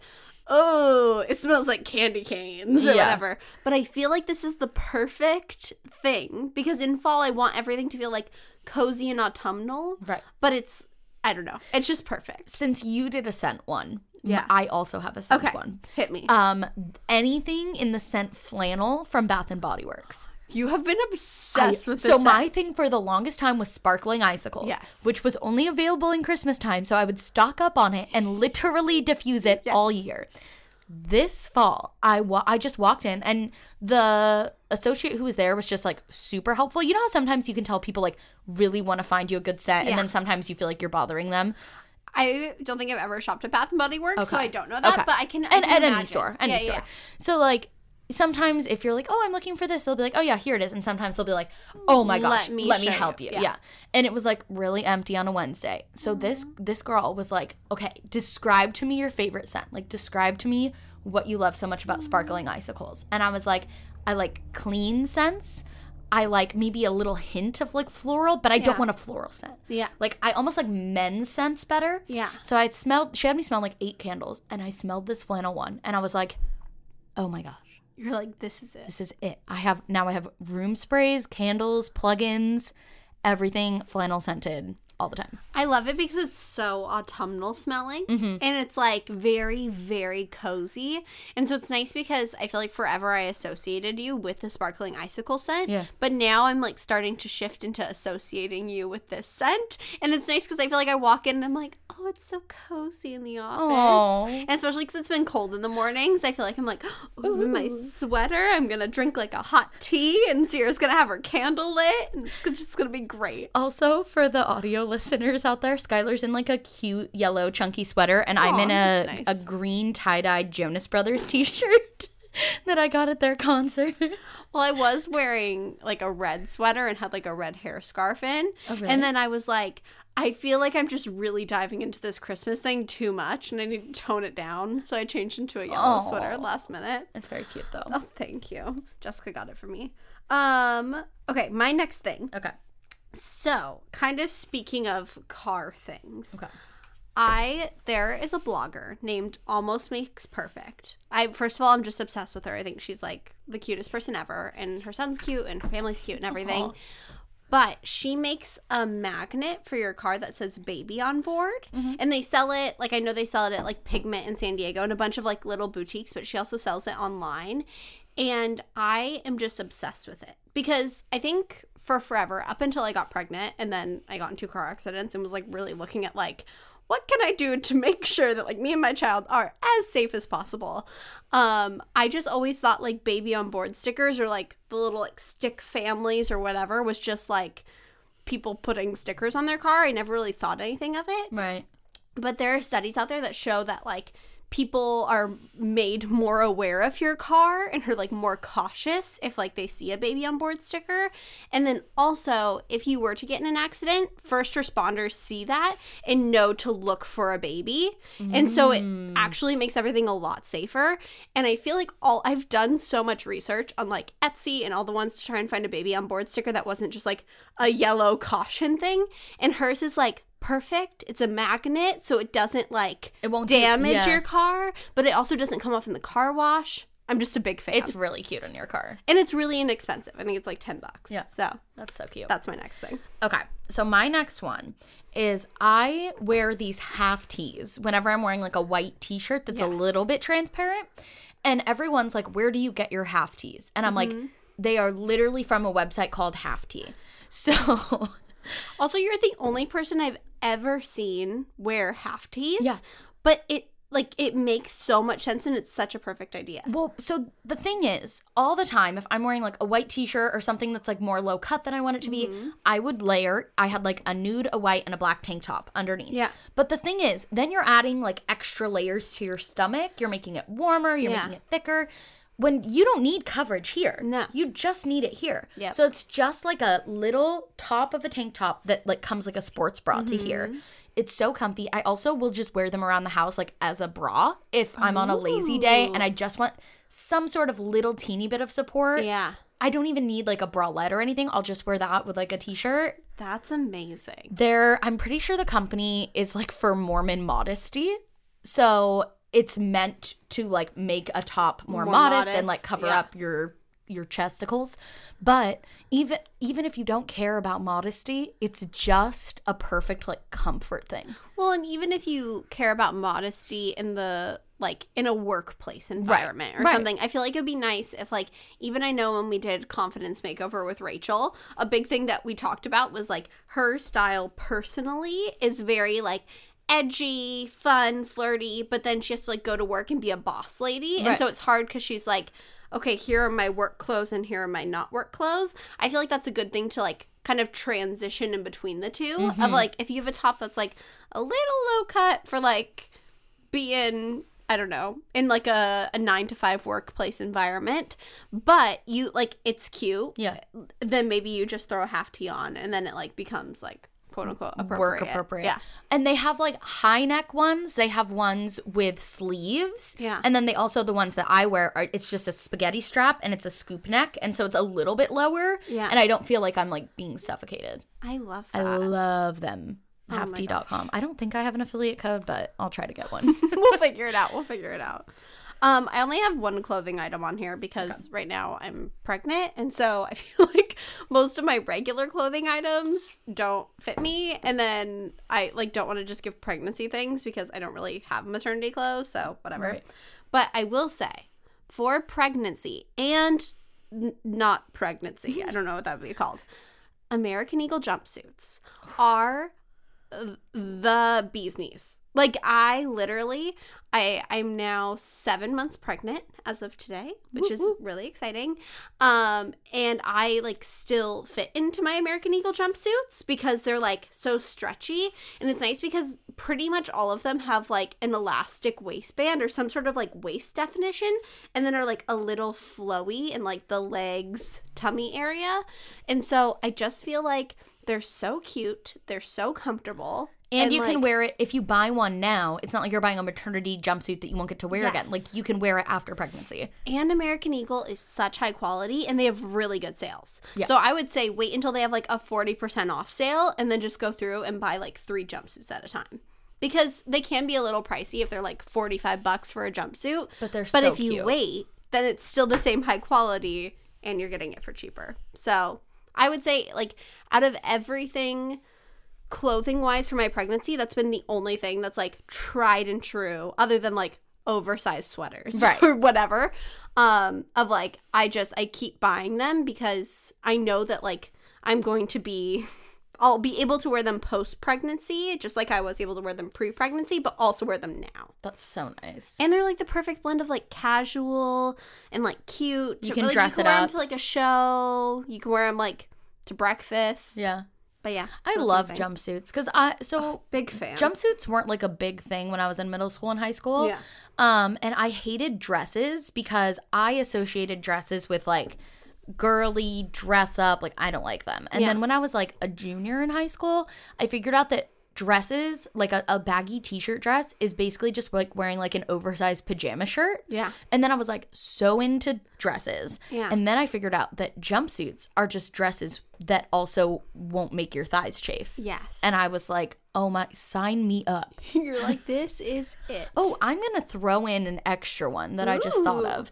oh, it smells like candy canes or yeah. whatever. But I feel like this is the perfect thing, because in fall I want everything to feel like cozy and autumnal. Right. But it's, I don't know, it's just perfect. Since you did a scent one, yeah, I also have a scent okay. one. Hit me. Um, anything in the scent flannel from Bath and Body Works. You have been obsessed I, with this. So scent. My thing for the longest time was sparkling icicles, yes. which was only available in Christmas time, so I would stock up on it and literally diffuse it yes. all year. This fall, I, wa- I just walked in, and the associate who was there was just, like, super helpful. You know how sometimes you can tell people, like, really want to find you a good scent, yeah. and then sometimes you feel like you're bothering them? I don't think I've ever shopped at Bath and Body Works, okay. so I don't know that, okay. but I can, I and, can at imagine. Any store. Any yeah, store. Yeah. So, like, sometimes if you're like, oh, I'm looking for this, they'll be like, oh, yeah, here it is. And sometimes they'll be like, oh, my gosh, let me, let me help you. you. Yeah. yeah. And it was, like, really empty on a Wednesday. So mm-hmm. this this girl was like, okay, describe to me your favorite scent. Like, describe to me what you love so much about mm-hmm. sparkling icicles. And I was like, I like clean scents. I like maybe a little hint of, like, floral, but I yeah. don't want a floral scent. Yeah. Like, I almost like men's scents better. Yeah. So I smelled – she had me smell, like, eight candles. And I smelled this flannel one. And I was like, oh, my gosh. You're like, this is it. This is it. I have, now I have room sprays, candles, plug-ins, everything flannel scented all the time. I love it because it's so autumnal smelling. Mm-hmm. And it's like very, very cozy. And so it's nice because I feel like forever I associated you with the sparkling icicle scent. Yeah. But now I'm like starting to shift into associating you with this scent. And it's nice because I feel like I walk in and I'm like, oh, it's so cozy in the office. Aww. And especially because it's been cold in the mornings, I feel like I'm like, oh, my sweater, I'm going to drink like a hot tea, and Sierra's going to have her candle lit, and it's just going to be great. Also, for the audio listeners out there, Skylar's in like a cute yellow chunky sweater, and Aww, I'm in a, nice. a green tie-dyed Jonas Brothers t-shirt that I got at their concert. Well, I was wearing like a red sweater and had like a red hair scarf in. Oh, really? And then I was like, I feel like I'm just really diving into this Christmas thing too much, and I need to tone it down. So I changed into a yellow Aww. sweater last minute. It's very cute, though. Oh, thank you. Jessica got it for me. Um, okay, my next thing. Okay. So, kind of speaking of car things. Okay. I, there is a blogger named Almost Makes Perfect. I, first of all, I'm just obsessed with her. I think she's, like, the cutest person ever, and her son's cute, and her family's cute, and everything. Aww. But she makes a magnet for your car that says baby on board. Mm-hmm. And they sell it, like, I know they sell it at, like, Pigment in San Diego and a bunch of, like, little boutiques, but she also sells it online. And I am just obsessed with it. Because I think for forever, up until I got pregnant, and then I got in two car accidents and was, like, really looking at, like, what can I do to make sure that, like, me and my child are as safe as possible? Um, I just always thought, like, baby on board stickers or, like, the little, like, stick families or whatever was just, like, people putting stickers on their car. I never really thought anything of it. Right. But there are studies out there that show that, like, people are made more aware of your car and are, like, more cautious if, like, they see a baby on board sticker. And then also, if you were to get in an accident, first responders see that and know to look for a baby. Mm. And so it actually makes everything a lot safer. And I feel like all I've done so much research on, like, Etsy and all the ones to try and find a baby on board sticker that wasn't just, like, a yellow caution thing. And hers is, like, perfect. It's a magnet, so it doesn't, like, it won't damage yeah. your car, but it also doesn't come off in the car wash. I'm just a big fan. It's really cute on your car, and it's really inexpensive. I think it's like ten bucks. Yeah, so that's so cute. That's my next thing. Okay, so my next one is I wear these half tees whenever I'm wearing, like, a white t-shirt that's yes. a little bit transparent, and everyone's like, where do you get your half tees? And I'm mm-hmm. like, they are literally from a website called Half Tee. So also, you're the only person I've ever seen wear half tees. Yeah. But it, like, it makes so much sense, and it's such a perfect idea. Well, so the thing is, all the time, if I'm wearing, like, a white t-shirt or something that's, like, more low cut than I want it to be, mm-hmm. I would layer. I had, like, a nude, a white, and a black tank top underneath. Yeah. But the thing is, then you're adding, like, extra layers to your stomach. You're making it warmer. You're yeah. making it thicker. When you don't need coverage here. No. You just need it here. Yep. So it's just like a little top of a tank top that, like, comes like a sports bra mm-hmm. to here. It's so comfy. I also will just wear them around the house, like, as a bra if I'm Ooh. on a lazy day and I just want some sort of little teeny bit of support. Yeah. I don't even need, like, a bralette or anything. I'll just wear that with, like, a t-shirt. That's amazing. They're, I'm pretty sure the company is, like, for Mormon modesty. So it's meant to, like, make a top more, more modest, modest and, like, cover yeah. up your your chesticles. But even even if you don't care about modesty, it's just a perfect, like, comfort thing. Well, and even if you care about modesty in the, like, in a workplace environment right. or right. something, I feel like it would be nice if, like, even I know when we did Confidence Makeover with Rachel, a big thing that we talked about was, like, her style personally is very, like, edgy, fun, flirty, but then she has to, like, go to work and be a boss lady. Right. And so it's hard because she's like, okay, here are my work clothes and here are my not work clothes. I feel like that's a good thing to, like, kind of transition in between the two mm-hmm. of, like, if you have a top that's, like, a little low cut for, like, being, I don't know, in, like, a, a nine to five workplace environment, but you, like, it's cute. Yeah. Then maybe you just throw a half tee on and then it, like, becomes, like, quote unquote appropriate. Work appropriate. Yeah. And they have, like, high neck ones. They have ones with sleeves. Yeah. And then they also, the ones that I wear are, it's just a spaghetti strap and it's a scoop neck. And so it's a little bit lower. Yeah. And I don't feel like I'm, like, being suffocated. I love that. I love them. Oh, half tee dot com. I don't think I have an affiliate code, but I'll try to get one. We'll figure it out. We'll figure it out. Um, I only have one clothing item on here because okay. right now I'm pregnant, and so I feel like most of my regular clothing items don't fit me, and then I, like, don't want to just give pregnancy things because I don't really have maternity clothes, so whatever. Right. But I will say, for pregnancy and n- not pregnancy, I don't know what that would be called, American Eagle jumpsuits are the bee's knees. Like, I literally, I, I'm now seven months pregnant as of today, which whoop, is whoop. really exciting. Um, and I, like, still fit into my American Eagle jumpsuits because they're, like, so stretchy. And it's nice because pretty much all of them have, like, an elastic waistband or some sort of, like, waist definition. And then are, like, a little flowy in, like, the legs, tummy area. And so I just feel like they're so cute. They're so comfortable. And, and you, like, can wear it, if you buy one now, it's not like you're buying a maternity jumpsuit that you won't get to wear yes. again. Like, you can wear it after pregnancy. And American Eagle is such high quality, and they have really good sales. Yeah. So I would say wait until they have, like, a forty percent off sale, and then just go through and buy, like, three jumpsuits at a time. Because they can be a little pricey if they're, like, forty-five bucks for a jumpsuit. But they're so cute. But if you cute. wait, then it's still the same high quality, and you're getting it for cheaper. So I would say, like, out of everything clothing wise for my pregnancy, that's been the only thing that's, like, tried and true, other than, like, oversized sweaters right. or whatever, um of, like, I just I keep buying them because I know that, like, I'm going to be I'll be able to wear them post pregnancy, just like I was able to wear them pre-pregnancy, but also wear them now. That's so nice. And they're, like, the perfect blend of, like, casual and, like, cute. You can really dress you can it wear up them to, like, a show. You can wear them, like, to breakfast. Yeah. But yeah, I love jumpsuits because I so oh, big fan. Jumpsuits weren't like a big thing when I was in middle school and high school. Yeah. Um, and I hated dresses because I associated dresses with like girly dress up. Like I don't like them. And yeah. then when I was like a junior in high school, I figured out that dresses, like a, a baggy t-shirt dress, is basically just like wearing like an oversized pajama shirt. Yeah. And then I was like so into dresses. Yeah. And then I figured out that jumpsuits are just dresses that also won't make your thighs chafe. Yes. And I was like, oh my, sign me up. You're like, this is it. Oh, I'm going to throw in an extra one that Ooh. I just thought of.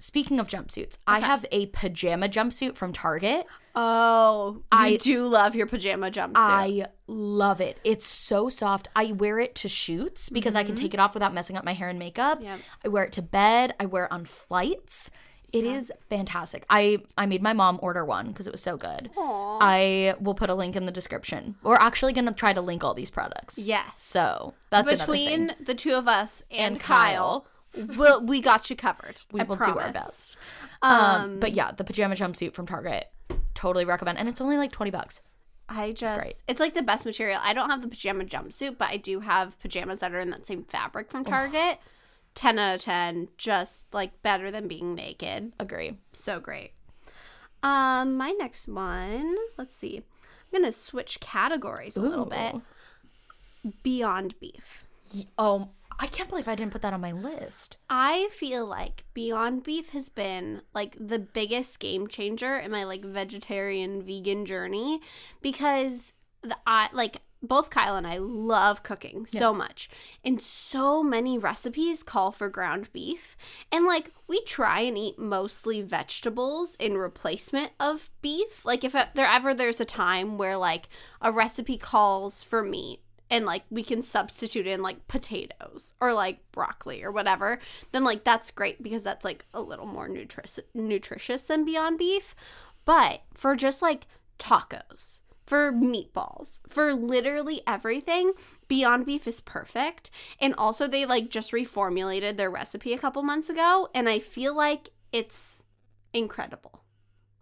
Speaking of jumpsuits, okay. I have a pajama jumpsuit from Target. Oh, I do love your pajama jumpsuit. I love it. It's so soft. I wear it to shoots because mm-hmm. I can take it off without messing up my hair and makeup. Yep. I wear it to bed. I wear it on flights. It yeah. is fantastic. I, I made my mom order one because it was so good. Aww. I will put a link in the description. We're actually going to try to link all these products. Yes. So that's Between another thing. The two of us and, and Kyle. Kyle We'll, we got you covered. We I will promise. do our best. Um, um, but yeah, the pajama jumpsuit from Target, totally recommend. And it's only like twenty bucks. I just, it's, great. It's like the best material. I don't have the pajama jumpsuit, but I do have pajamas that are in that same fabric from Target. ten out of ten, just like better than being naked. Agree. So great. Um, my next one, let's see. I'm going to switch categories a Ooh. little bit. Beyond Beef. Oh, I can't believe I didn't put that on my list. I feel like Beyond Beef has been, like, the biggest game changer in my, like, vegetarian, vegan journey because, the I like, both Kyle and I love cooking yeah. so much. And so many recipes call for ground beef. And, like, we try and eat mostly vegetables in replacement of beef. Like, if there ever there's a time where, like, a recipe calls for meat, and, like, we can substitute in, like, potatoes or, like, broccoli or whatever, then, like, that's great because that's, like, a little more nutri- nutritious than Beyond Beef. But for just, like, tacos, for meatballs, for literally everything, Beyond Beef is perfect. And also they, like, just reformulated their recipe a couple months ago, and I feel like it's incredible.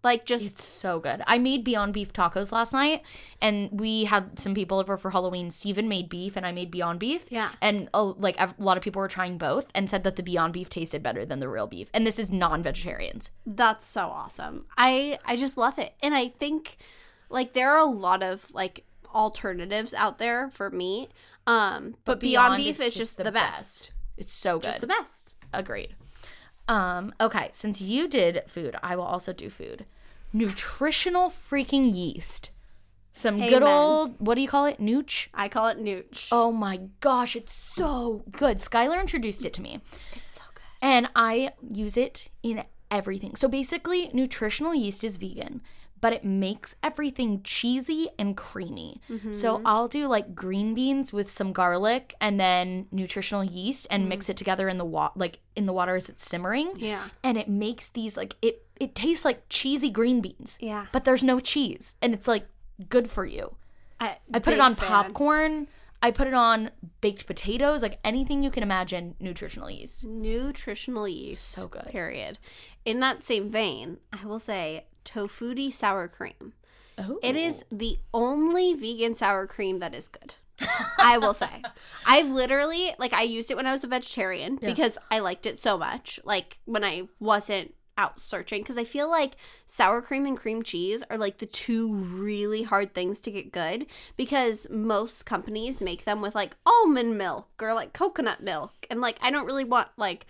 Like, just it's so good. I made Beyond Beef tacos last night, and we had some people over for Halloween. Steven made beef, and I made Beyond Beef. Yeah. And, a, like, a lot of people were trying both and said that the Beyond Beef tasted better than the real beef. And this is non-vegetarians. That's so awesome. I, I just love it. And I think, like, there are a lot of, like, alternatives out there for meat. Um, but, but Beyond, Beyond Beef is, is just the, the best. best. It's so good. It's the best. Agreed. Um, okay, since you did food, I will also do food. Nutritional freaking yeast. Some Amen. good old, what do you call it? Nooch? I call it nooch. Oh my gosh, it's so good. Skylar introduced it to me. It's so good. And I use it in everything. So basically, nutritional yeast is vegan, but it makes everything cheesy and creamy. Mm-hmm. So I'll do, like, green beans with some garlic and then nutritional yeast and mm-hmm. mix it together in the wa- like in the water as it's simmering. Yeah. And it makes these, like, it, it tastes like cheesy green beans. Yeah. But there's no cheese. And it's, like, good for you. I, I put it on fan. popcorn. I put it on baked potatoes. Like, anything you can imagine, nutritional yeast. Nutritional yeast. So good. Period. In that same vein, I will say Tofutti sour cream. Oh. It is the only vegan sour cream that is good. I will say. I've literally, like, I used it when I was a vegetarian yeah. because I liked it so much. Like, when I wasn't out searching, because I feel like sour cream and cream cheese are, like, the two really hard things to get good because most companies make them with, like, almond milk or, like, coconut milk. And, like, I don't really want, like,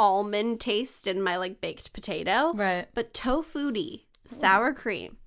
almond taste in my, like, baked potato. Right. But Tofutti sour cream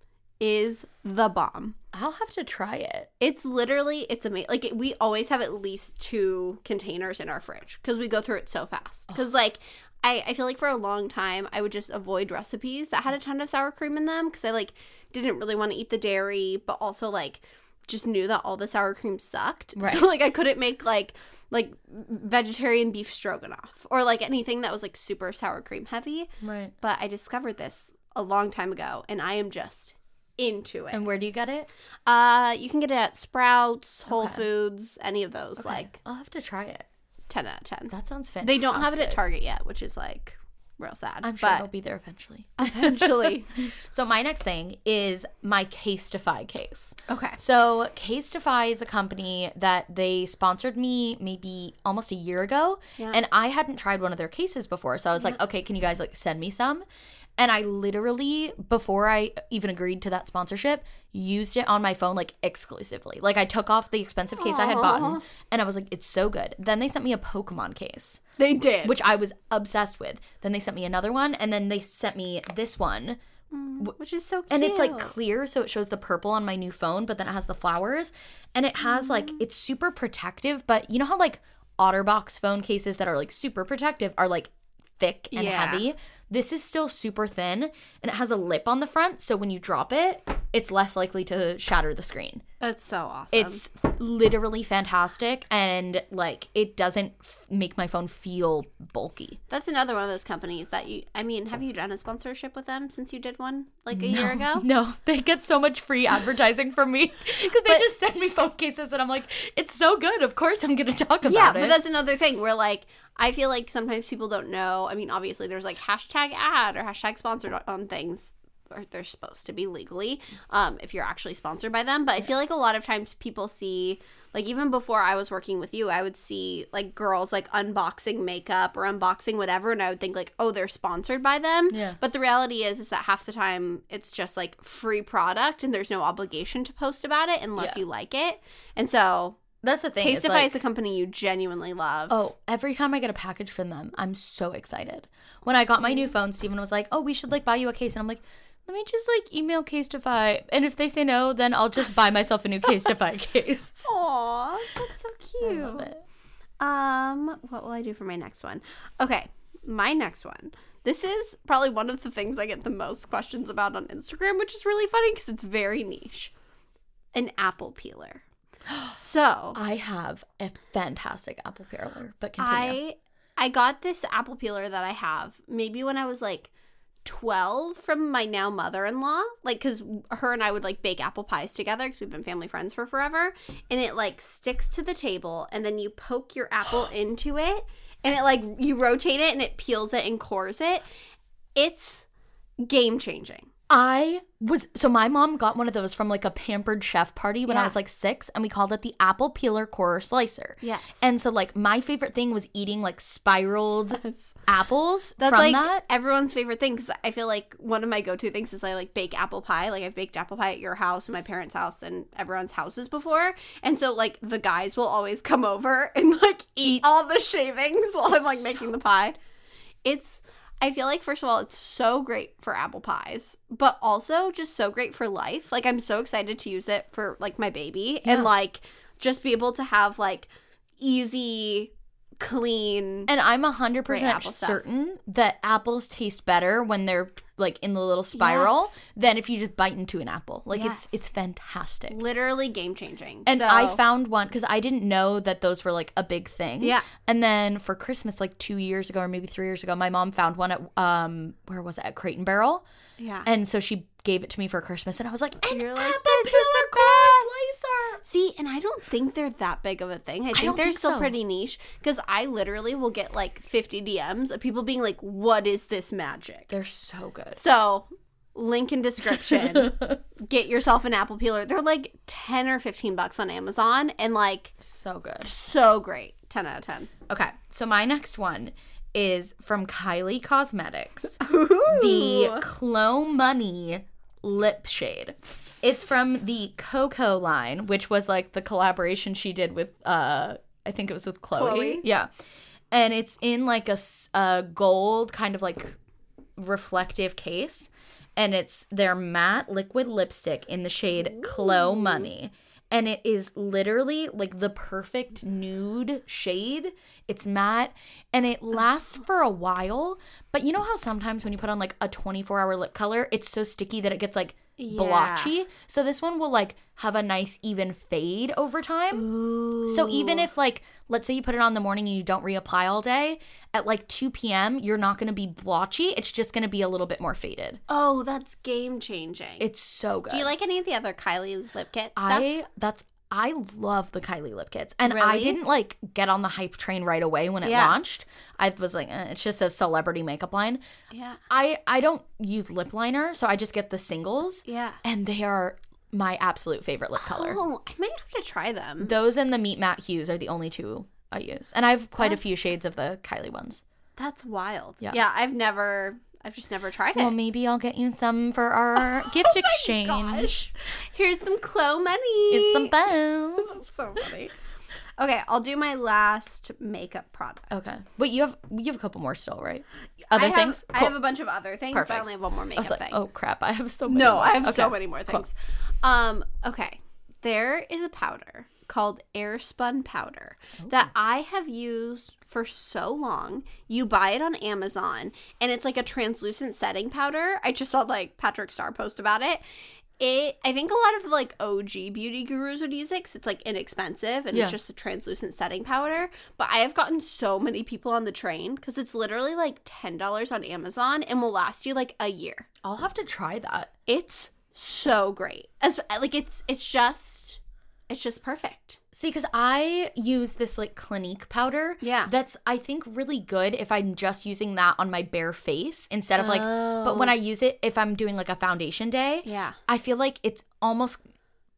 is the bomb. I'll have to try it. It's literally, it's amazing. Like, it, we always have at least two containers in our fridge because we go through it so fast. Because, like, I, I feel like for a long time I would just avoid recipes that had a ton of sour cream in them because I, like, didn't really want to eat the dairy, but also, like, just knew that all the sour cream sucked. Right. So, like, I couldn't make, like, like vegetarian beef stroganoff or, like, anything that was, like, super sour cream heavy. Right. But I discovered this a long time ago, and I am just into it. And where do you get it? Uh, you can get it at Sprouts, Whole okay. Foods, any of those. Okay. Like, I'll have to try it. ten out of ten. That sounds fantastic. They don't have it at Target yet, which is, like, real sad. I'm sure but it'll be there eventually. Eventually. So my next thing is my Casetify case. Okay. So Casetify is a company that they sponsored me maybe almost a year ago. Yeah. And I hadn't tried one of their cases before. So I was yeah. like, okay, can you guys like send me some? And I literally, before I even agreed to that sponsorship, used it on my phone, like, exclusively. Like, I took off the expensive case Aww. I had bought, and I was like, it's so good. Then they sent me a Pokemon case. They did. Which I was obsessed with. Then they sent me another one, and then they sent me this one. Mm, which is so cute. And it's, like, clear, so it shows the purple on my new phone, but then it has the flowers. And it has, mm-hmm. like, it's super protective, but you know how, like, OtterBox phone cases that are, like, super protective are, like, thick and yeah. heavy? This is still super thin, and it has a lip on the front, so when you drop it, it's less likely to shatter the screen. That's so awesome. It's literally fantastic, and, like, it doesn't f- make my phone feel bulky. That's another one of those companies that you – I mean, have you done a sponsorship with them since you did one, like, a no, year ago? No. They get so much free advertising from me because they but, just send me phone cases, and I'm like, it's so good. Of course I'm going to talk about yeah, it. Yeah, but that's another thing where, like – I feel like sometimes people don't know. I mean, obviously, there's like hashtag ad or hashtag sponsored on things, or they're supposed to be legally um, if you're actually sponsored by them. But I feel like a lot of times people see, like even before I was working with you, I would see like girls like unboxing makeup or unboxing whatever. And I would think like, oh, they're sponsored by them. Yeah. But the reality is, is that half the time it's just like free product and there's no obligation to post about it unless yeah. you like it. And so... That's the thing. Casetify like, is a company you genuinely love. Oh, every time I get a package from them, I'm so excited. When I got my new phone, Steven was like, oh, we should, like, buy you a case. And I'm like, let me just, like, email Casetify. And if they say no, then I'll just buy myself a new Casetify case. Aw, that's so cute. I love it. Um, what will I do for my next one? Okay, my next one. This is probably one of the things I get the most questions about on Instagram, which is really funny because it's very niche. An apple peeler. So I have a fantastic apple peeler, but continue. I I got this apple peeler that I have maybe when I was like twelve from my now mother-in-law, like because her and I would like bake apple pies together because we've been family friends for forever, and it like sticks to the table, and then you poke your apple into it, and it like you rotate it, and it peels it and cores it. It's game changing. I was – so my mom got one of those from, like, a Pampered Chef party when yeah. I was, like, six, and we called it the apple peeler corer slicer. Yes. And so, like, my favorite thing was eating, like, spiraled yes. apples That's from like that. That's, like, everyone's favorite thing because I feel like one of my go-to things is I, like, bake apple pie. Like, I've baked apple pie at your house and my parents' house and everyone's houses before. And so, like, the guys will always come over and, like, eat all the shavings while it's I'm, like, so- making the pie. It's – I feel like, first of all, it's so great for apple pies, but also just so great for life. Like, I'm so excited to use it for, like, my baby yeah. and, like, just be able to have, like, easy, clean. And I'm one hundred percent certain stuff. That apples taste better when they're, like, in the little spiral yes. than if you just bite into an apple. Like, yes. it's it's fantastic. Literally game-changing. And so. I found one, because I didn't know that those were, like, a big thing. Yeah. And then for Christmas, like, two years ago or maybe three years ago, my mom found one at, um, where was it, at Crate and Barrel. Yeah. And so she gave it to me for Christmas, and I was like, an You're like, apple peeler corer slicer. See, and I don't think they're that big of a thing. I think I they're think still so. pretty niche, because I literally will get, like, fifty D Ms of people being like, what is this magic? They're so good. So, link in description. Get yourself an apple peeler. They're like ten or fifteen bucks on Amazon, and like so good. So great. ten out of ten. Okay. So my next one is from Kylie Cosmetics. Ooh. The Clo Money lip shade. It's from the Coco line, which was like the collaboration she did with uh I think it was with Chloe. Chloe? Yeah. And it's in like a, a gold kind of like reflective case, and it's their matte liquid lipstick in the shade Ooh. Clo Money, and it is literally like the perfect nude shade. It's matte and it lasts for a while, but you know how sometimes when you put on like a twenty-four hour lip color, it's so sticky that it gets like yeah. blotchy. So this one will like have a nice even fade over time. Ooh. So even if like let's say you put it on in the morning and you don't reapply all day, at like two p.m. you're not going to be blotchy. It's just going to be a little bit more faded. Oh, that's game changing. It's so good. Do you like any of the other Kylie lip kit stuff? I that's I love the Kylie lip kits. And really? I didn't, like, get on the hype train right away when it yeah. launched. I was like, eh, it's just a celebrity makeup line. Yeah. I, I don't use lip liner, so I just get the singles. Yeah. And they are my absolute favorite lip oh, color. Oh, I might have to try them. Those and the Meat Matte hues are the only two I use. And I have quite that's, a few shades of the Kylie ones. That's wild. Yeah. Yeah, I've never... I've just never tried it. Well, maybe I'll get you some for our gift oh exchange. Gosh. Here's some Chloe money. It's the best. That's so funny. Okay, I'll do my last makeup product. Okay. Wait, you have you have a couple more still, right? Other I have, things? Cool. I have a bunch of other things, Perfect. But I only have one more makeup I was like, thing. Oh, crap. I have so many No, more. I have okay. so many more things. Cool. Um. Okay. There is a powder called Airspun powder Ooh. That I have used for so long. You buy it on Amazon, and it's like a translucent setting powder. I just saw like Patrick Starr post about it. It, I think a lot of like O G beauty gurus would use it because it's like inexpensive and yeah. it's just a translucent setting powder. But I have gotten so many people on the train because it's literally like ten dollars on Amazon and will last you like a year. I'll have to try that. It's so great. As, like it's it's just... It's just perfect. See, because I use this, like, Clinique powder. Yeah. That's, I think, really good if I'm just using that on my bare face instead of, like, oh. but when I use it, if I'm doing, like, a foundation day. Yeah. I feel like it's almost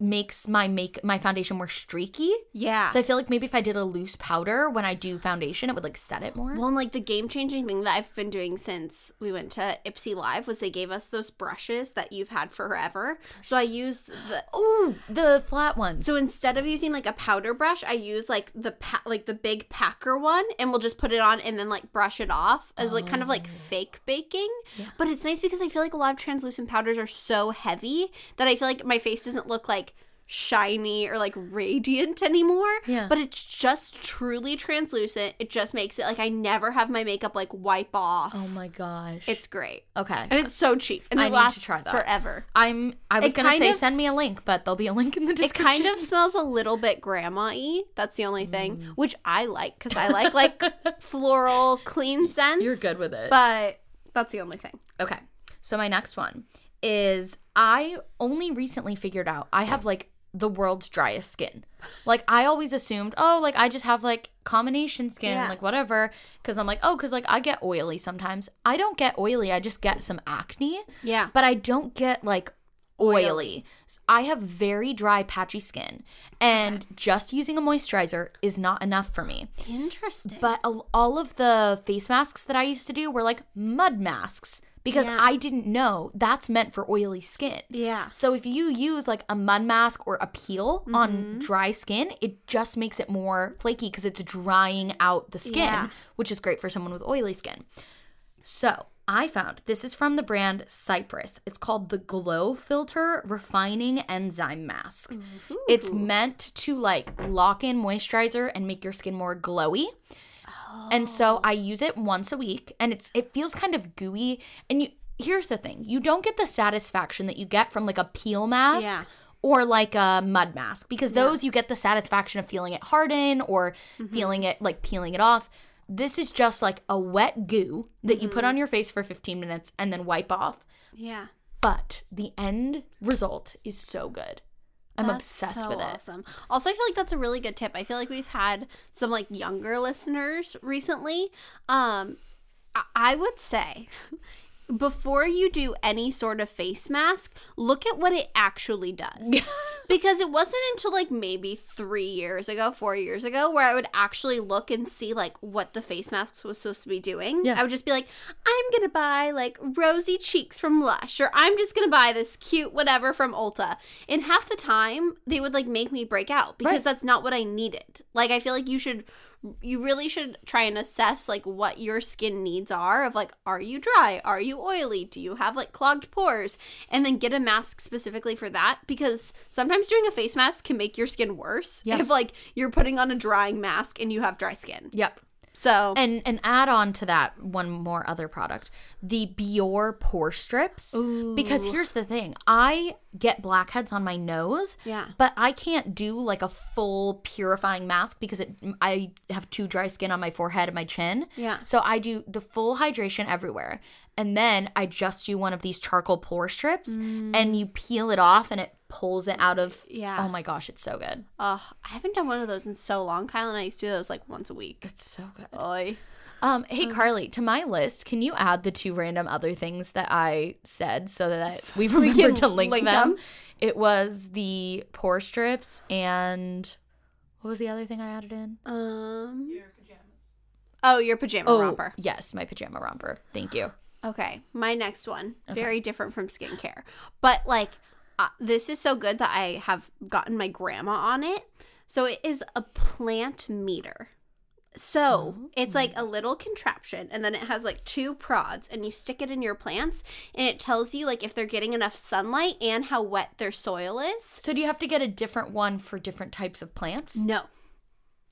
makes my make my foundation more streaky. Yeah. So I feel like maybe if I did a loose powder when I do foundation, it would like set it more. Well, and like the game-changing thing that I've been doing since we went to Ipsy Live was they gave us those brushes that you've had forever. So I used the oh the flat ones. So instead of using like a powder brush, I use like the pa- like the big packer one, and we'll just put it on and then like brush it off as like oh. kind of like fake baking. Yeah. But it's nice because I feel like a lot of translucent powders are so heavy that I feel like my face doesn't look like shiny or like radiant anymore. Yeah. But it's just truly translucent. It just makes it like I never have my makeup like wipe off. Oh my gosh. It's great. Okay. And it's so cheap. And I it lasts need to try that. Forever. I'm I was it gonna say of, send me a link, but there'll be a link in the description. It kind of smells a little bit grandma-y. That's the only thing. Mm. Which I like because I like like floral clean scents. You're good with it. But that's the only thing. Okay. So my next one is I only recently figured out I have like the world's driest skin. Like I always assumed, oh, like I just have like combination skin, yeah. like whatever. Cause I'm like, oh, cause like I get oily sometimes. I don't get oily. I just get some acne. Yeah. But I don't get like oily. oily. I have very dry, patchy skin. And yeah. just using a moisturizer is not enough for me. Interesting. But all of the face masks that I used to do were like mud masks. Because yeah. I didn't know that's meant for oily skin. Yeah. So if you use like a mud mask or a peel mm-hmm. on dry skin, it just makes it more flaky because it's drying out the skin, yeah. which is great for someone with oily skin. So I found, this is from the brand Cypress. It's called the Glow Filter Refining Enzyme Mask. Ooh. It's meant to like lock in moisturizer and make your skin more glowy. And so I use it once a week, and it's it feels kind of gooey. And you, here's the thing. You don't get the satisfaction that you get from, like, a peel mask yeah. or, like, a mud mask. Because those, yeah. you get the satisfaction of feeling it harden or mm-hmm. feeling it, like, peeling it off. This is just, like, a wet goo that mm-hmm. you put on your face for fifteen minutes and then wipe off. Yeah. But the end result is so good. I'm that's obsessed so with it. Awesome. Also, I feel like that's a really good tip. I feel like we've had some like younger listeners recently. Um, I, I would say before you do any sort of face mask, look at what it actually does. Because it wasn't until like maybe three years ago, four years ago, where I would actually look and see like what the face mask was supposed to be doing. Yeah. I would just be like, I'm going to buy like rosy cheeks from Lush, or I'm just going to buy this cute whatever from Ulta. And half the time they would like make me break out because right. that's not what I needed. Like I feel like you should... You really should try and assess, like, what your skin needs are of, like, are you dry? Are you oily? Do you have, like, clogged pores? And then get a mask specifically for that because sometimes doing a face mask can make your skin worse yep. if, like, you're putting on a drying mask and you have dry skin. Yep. So and and add on to that one more other product, the Biore pore strips. Ooh. Because here's the thing, I get blackheads on my nose. Yeah. But I can't do like a full purifying mask because it I have too dry skin on my forehead and my chin. Yeah. So I do the full hydration everywhere, And then I just do one of these charcoal pore strips, mm. and you peel it off, and it pulls it out of. Yeah. Oh my gosh, it's so good. Uh, I haven't done one of those in so long. Kyle and I used to do those like once a week. It's so good. Oy. Um, hey, Carly, to my list, can you add the two random other things that I said so that we remember we to link, link them? them? It was the pore strips and what was the other thing I added in? Um, your pajamas. Oh, your pajama oh, romper. Yes, my pajama romper. Thank you. Okay, my next one. Okay. Very different from skincare. But, like, uh, this is so good that I have gotten my grandma on it. So it is a plant meter. So oh. it's like a little contraption, and then it has like two prods, and you stick it in your plants, and it tells you like if they're getting enough sunlight and how wet their soil is. So do you have to get a different one for different types of plants? No.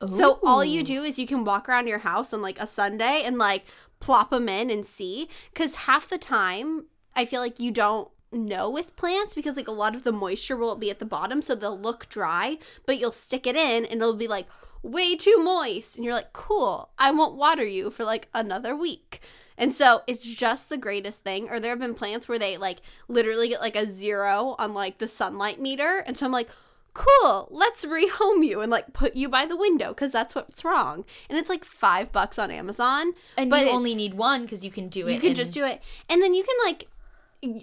Ooh. So all you do is you can walk around your house on like a Sunday and like plop them in and see, because half the time I feel like you don't know with plants, because like a lot of the moisture will be at the bottom, so they'll look dry, but you'll stick it in and it'll be like way too moist, and you're like, cool, I won't water you for like another week. And so it's just the greatest thing. Or there have been plants where they like literally get like a zero on like the sunlight meter, and so I'm like, cool, let's rehome you and like put you by the window, because that's what's wrong. And it's like five bucks on Amazon, and but you only need one, because you can do it you can in- just do it, and then you can like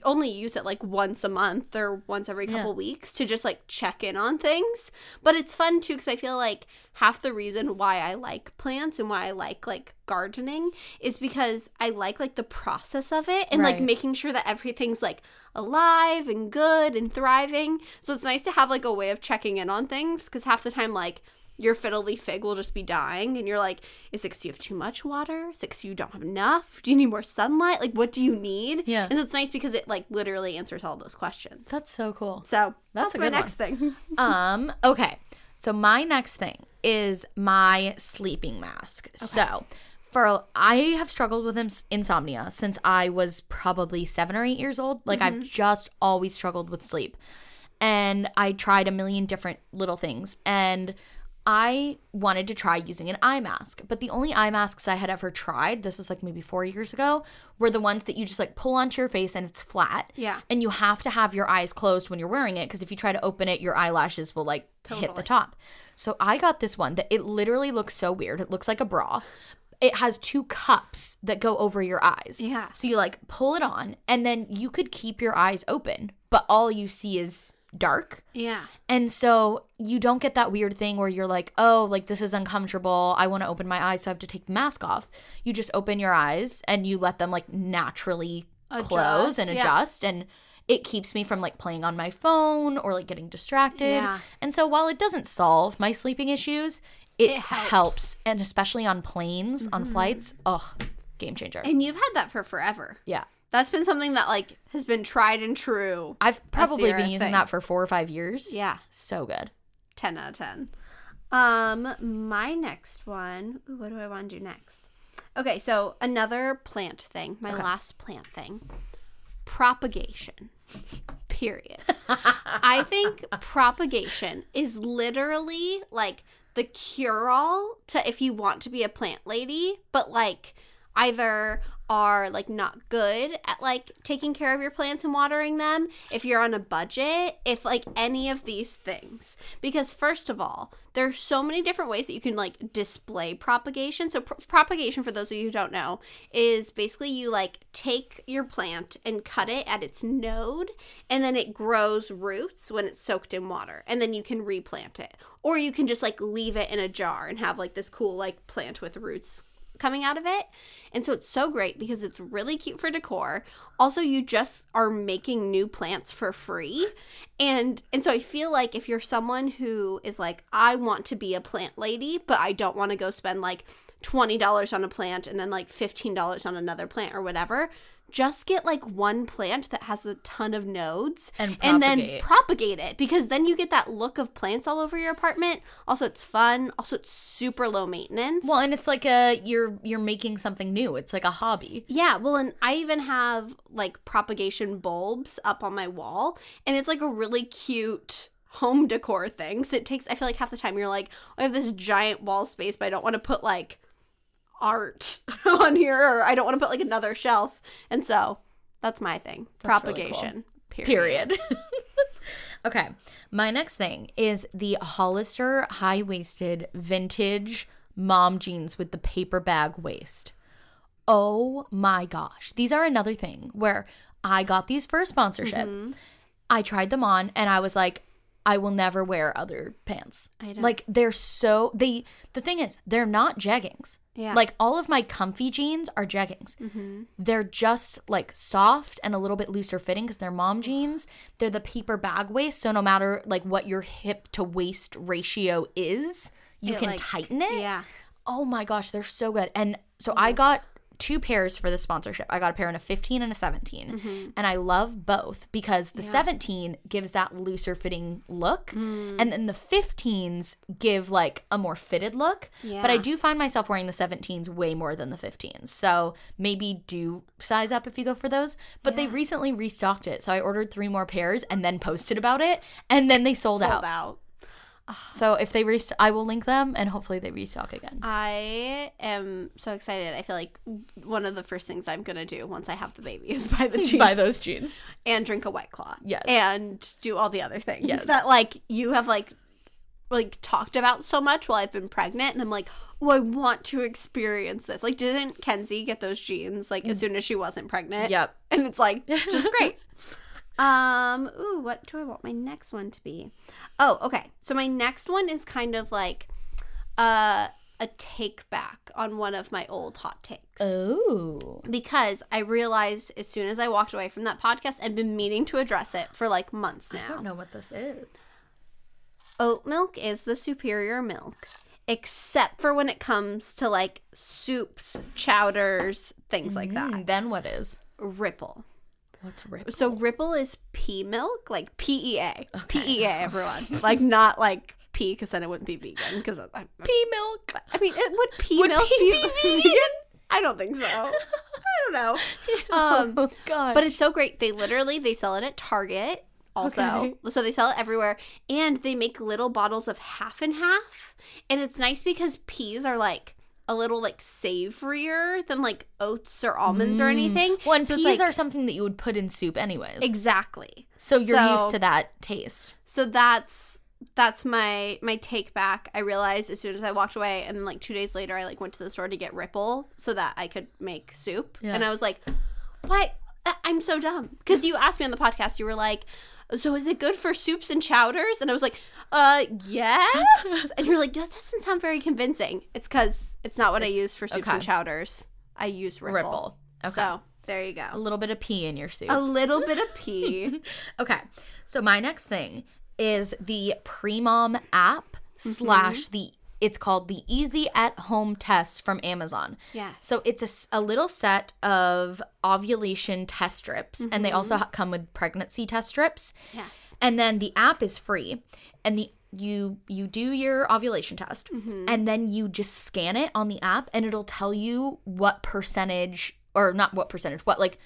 only use it like once a month or once every couple yeah. weeks to just like check in on things. But it's fun too, because I feel like half the reason why I like plants and why I like like gardening is because I like like the process of it, and right. like making sure that everything's like alive and good and thriving. So it's nice to have like a way of checking in on things, because half the time like your fiddle leaf fig will just be dying, and you're like, is it because you have too much water? Is it because you don't have enough? Do you need more sunlight? Like, what do you need? Yeah. And so it's nice because it, like, literally answers all those questions. That's so cool. So that's, that's a my good next one. thing. um. Okay. So my next thing is my sleeping mask. Okay. So for I have struggled with ins- insomnia since I was probably seven or eight years old. Like, mm-hmm. I've just always struggled with sleep. And I tried a million different little things. And I wanted to try using an eye mask, but the only eye masks I had ever tried, this was like maybe four years ago, were the ones that you just like pull onto your face and it's flat. Yeah. And you have to have your eyes closed when you're wearing it, because if you try to open it, your eyelashes will like totally. hit the top. So I got this one that it literally looks so weird. It looks like a bra. It has two cups that go over your eyes. Yeah. So you like pull it on, and then you could keep your eyes open, but all you see is dark. Yeah. And so you don't get that weird thing where you're like, oh, like this is uncomfortable, I want to open my eyes, so I have to take the mask off. You just open your eyes and you let them like naturally adjust, close and yeah. adjust, and it keeps me from like playing on my phone or like getting distracted. Yeah. And so while it doesn't solve my sleeping issues, it, it helps. helps. And especially on planes, mm-hmm. on flights, oh, game changer. And you've had that for forever. Yeah. That's been something that, like, has been tried and true. I've probably been using thing. that for four or five years. Yeah. So good. ten out of ten. Um, my next one. Ooh, what do I want to do next? Okay, so another plant thing. My okay. last plant thing. Propagation. Period. I think propagation is literally, like, the cure-all to if you want to be a plant lady, but, like, either are like not good at like taking care of your plants and watering them, if you're on a budget, if like any of these things. Because first of all, there are so many different ways that you can like display propagation. So pr- propagation, for those of you who don't know, is basically you like take your plant and cut it at its node, and then it grows roots when it's soaked in water, and then you can replant it. Or you can just like leave it in a jar and have like this cool like plant with roots coming out of it. And so it's so great because it's really cute for decor. Also, you just are making new plants for free. And and so I feel like if you're someone who is like, I want to be a plant lady, but I don't want to go spend like twenty dollars on a plant and then like fifteen dollars on another plant or whatever, just get like one plant that has a ton of nodes and, and then propagate it, because then you get that look of plants all over your apartment. Also, it's fun. Also, it's super low maintenance. Well, and it's like a you're you're making something new. It's like a hobby. Yeah. Well, and I even have like propagation bulbs up on my wall, and it's like a really cute home decor thing. So it takes, I feel like half the time you're like, oh, I have this giant wall space, but I don't want to put like art on here, or I don't want to put like another shelf. And so that's my thing. That's propagation. Really cool. Period. Period. Okay. My next thing is the Hollister high-waisted vintage mom jeans with the paper bag waist. Oh my gosh. These are another thing where I got these for a sponsorship. Mm-hmm. I tried them on and I was like, I will never wear other pants. I don't. Like, they're so, they, the thing is, they're not jeggings. Yeah. Like, all of my comfy jeans are jeggings. Mm-hmm. They're just, like, soft and a little bit looser fitting because they're mom jeans. They're the paper bag waist, so no matter, like, what your hip to waist ratio is, you it, can like, tighten it. Yeah. Oh, my gosh, they're so good. And so mm-hmm. I got two pairs for the sponsorship. I got a pair in a fifteen and a seventeen. Mm-hmm. And I love both because the yeah. seventeen gives that looser fitting look. Mm. And then the fifteens give like a more fitted look. Yeah. But I do find myself wearing the seventeens way more than the fifteens. So maybe do size up if you go for those. But yeah. they recently restocked it. So I ordered three more pairs and then posted about it. And then they sold, sold out. out. So if they rest, I will link them and hopefully they restock again. I am so excited. I feel like one of the first things I'm going to do once I have the baby is buy the jeans. Buy those jeans. And drink a White Claw. Yes. And do all the other things yes. that like you have like like talked about so much while I've been pregnant. And I'm like, oh, I want to experience this. Like, didn't Kenzie get those jeans like mm. as soon as she wasn't pregnant? Yep. And it's like, just great. Um, ooh, what do I want my next one to be? Oh, okay. So my next one is kind of like uh, a take back on one of my old hot takes. Oh. Because I realized as soon as I walked away from that podcast, I've been meaning to address it for like months now. I don't know what this is. Oat milk is the superior milk, except for when it comes to like soups, chowders, things mm-hmm. like that. Then what is? Ripple. What's Ripple? So Ripple is pea milk, like P E A. Okay. P E A, everyone. Like, not like pea, because then it wouldn't be vegan. Because pea milk. I mean, it would pea would milk pea be vegan? vegan? I don't think so. I don't know. Um, oh, gosh. But it's so great. They literally, they sell it at Target also. Okay. So they sell it everywhere. And they make little bottles of half and half. And it's nice because peas are like, a little like savorier than like oats or almonds mm. or anything. Well, and so peas like, are something that you would put in soup anyways. Exactly. So you're so, used to that taste. So that's that's my my take back. I realized as soon as I walked away, and then like two days later I like went to the store to get Ripple so that I could make soup. Yeah. And I was like, why? I'm so dumb. Because you asked me on the podcast, you were like, so is it good for soups and chowders? And I was like, uh, yes. And you're like, that doesn't sound very convincing. It's because it's not what it's, I use for soups okay. and chowders. I use Ripple. Ripple. Okay. So there you go. A little bit of pea in your soup. A little bit of pea. Okay. So my next thing is the Premom app mm-hmm. slash the it's called the Easy at Home Test from Amazon. Yeah. So it's a, a little set of ovulation test strips, mm-hmm. and they also ha- come with pregnancy test strips. Yes. And then the app is free, and the you you do your ovulation test, mm-hmm. and then you just scan it on the app, and it'll tell you what percentage, or not what percentage, what like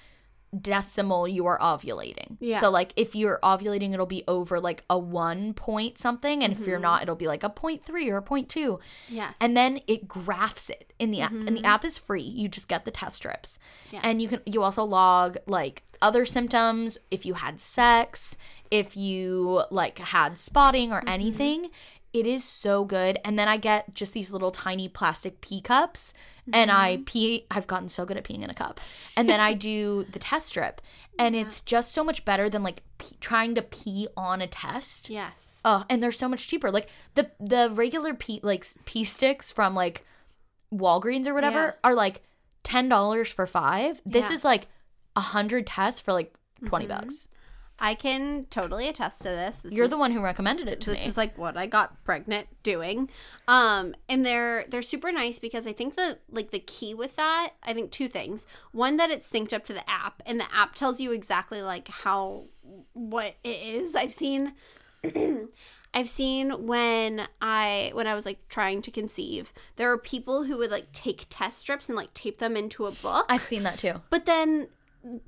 decimal you are ovulating. Yeah. So like if you're ovulating, it'll be over like a one point something, and mm-hmm. if you're not, it'll be like a point three or a point two. Yes. And then it graphs it in the app, mm-hmm. and the app is free. You just get the test strips, yes. and you can you also log like other symptoms, if you had sex, if you like had spotting or mm-hmm. anything. It is so good. And then I get just these little tiny plastic pee cups, mm-hmm. and I pee. I've gotten so good at peeing in a cup. And then I do the test strip, and yeah. it's just so much better than like pee, trying to pee on a test. Yes. Oh, and they're so much cheaper. Like the the regular pee like pee sticks from like Walgreens or whatever yeah. are like ten dollars for five. This yeah. is like a hundred tests for like twenty mm-hmm. bucks. I can totally attest to this. this You're is, the one who recommended it to this me. This is like what I got pregnant doing. Um, and they're they're super nice because I think the like the key with that, I think two things. One, that it's synced up to the app, and the app tells you exactly like how what it is. I've seen I've seen when I when I was like trying to conceive, there are people who would like take test strips and like tape them into a book. I've seen that too. But then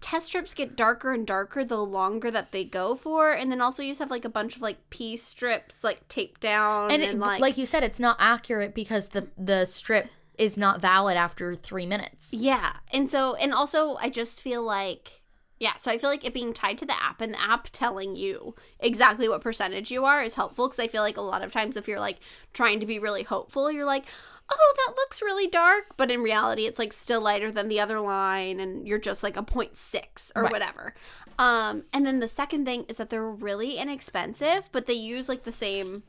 test strips get darker and darker the longer that they go for, and then also you just have like a bunch of like pee strips like taped down, and, and it, like like you said, it's not accurate because the the strip is not valid after three minutes. Yeah. And so, and also I just feel like, yeah, so I feel like it being tied to the app and the app telling you exactly what percentage you are is helpful, because I feel like a lot of times if you're like trying to be really hopeful, you're like, oh, that looks really dark. But in reality, it's like still lighter than the other line and you're just like a zero point six or right. whatever. Um, and then the second thing is that they're really inexpensive, but they use like the same,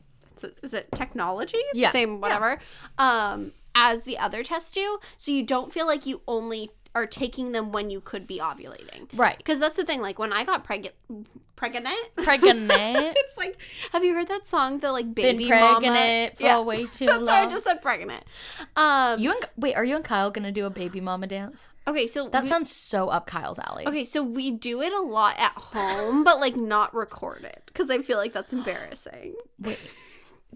is it technology? Yeah. Same whatever yeah. um, as the other tests do. So you don't feel like you only are taking them when you could be ovulating. Right. Because that's the thing. Like, when I got pregnant... Pregnant? Pregnant. It's like, have you heard that song? The, like, baby mama... Been pregnant mama. for yeah. way too long. That's why I just said pregnant. Um, you and... Wait, are you and Kyle going to do a baby mama dance? Okay, so... That we, sounds so up Kyle's alley. Okay, so we do it a lot at home, but, like, not recorded. Because I feel like that's embarrassing. Wait.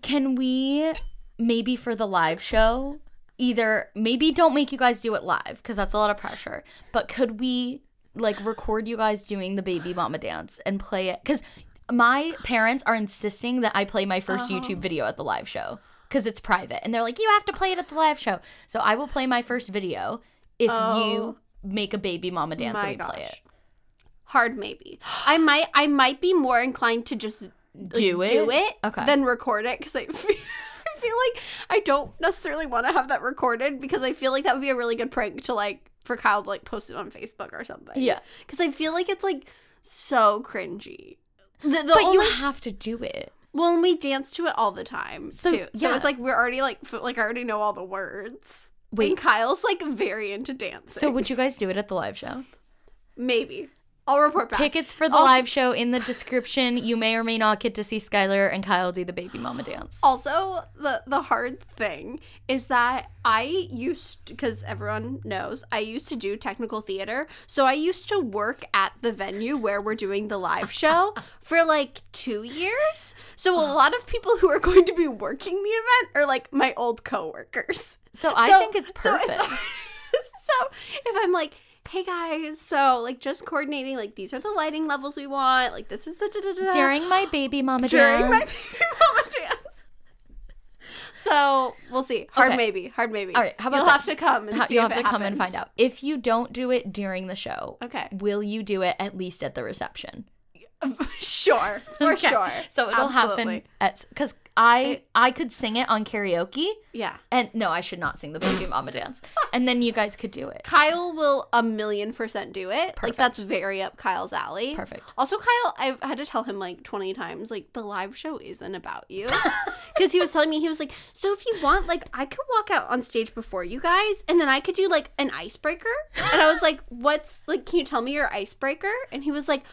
Can we, maybe for the live show... Either maybe don't make you guys do it live, because that's a lot of pressure, but could we like record you guys doing the baby mama dance and play it? Because my parents are insisting that I play my first oh. YouTube video at the live show because it's private, and they're like, you have to play it at the live show. So I will play my first video if oh. you make a baby mama dance my and we gosh. play it. Hard maybe. I might I might be more inclined to just do like, it, do it okay. than record it, because I feel I feel like I don't necessarily want to have that recorded, because I feel like that would be a really good prank to like for Kyle to like post it on Facebook or something. Yeah, because I feel like it's like so cringy. The, the but only, you have to do it. Well, and we dance to it all the time so, too. So yeah. it's like we're already like like I already know all the words. Wait, and Kyle's like very into dancing. So would you guys do it at the live show? Maybe. I'll report back. Tickets for the also, live show in the description. You may or may not get to see Skylar and Kyle do the baby mama dance. Also, the, the hard thing is that I used, because everyone knows, I used to do technical theater. So I used to work at the venue where we're doing the live show for like two years. So a lot of people who are going to be working the event are like my old coworkers. So I so, think it's perfect. So, it's, so if I'm like, hey guys, so like just coordinating, like these are the lighting levels we want, like this is the da-da-da-da. During my baby mama During dance. During my baby mama dance. So we'll see. Hard okay. maybe. Hard maybe. All right. How about You'll this? have to come and how, see You'll if have it to happens. come and find out. If you don't do it during the show, okay. will you do it at least at the reception? Sure. For okay. sure. So it'll Absolutely. happen at, because I it, I could sing it on karaoke. Yeah. And no, I should not sing the baby mama dance. And then you guys could do it. Kyle will a million percent do it. Perfect. Like that's very up Kyle's alley. Perfect. Also, Kyle, I've had to tell him like twenty times, like the live show isn't about you. Because he was telling me, he was like, so if you want, like I could walk out on stage before you guys and then I could do like an icebreaker. And I was like, what's, like can you tell me your icebreaker? And he was like,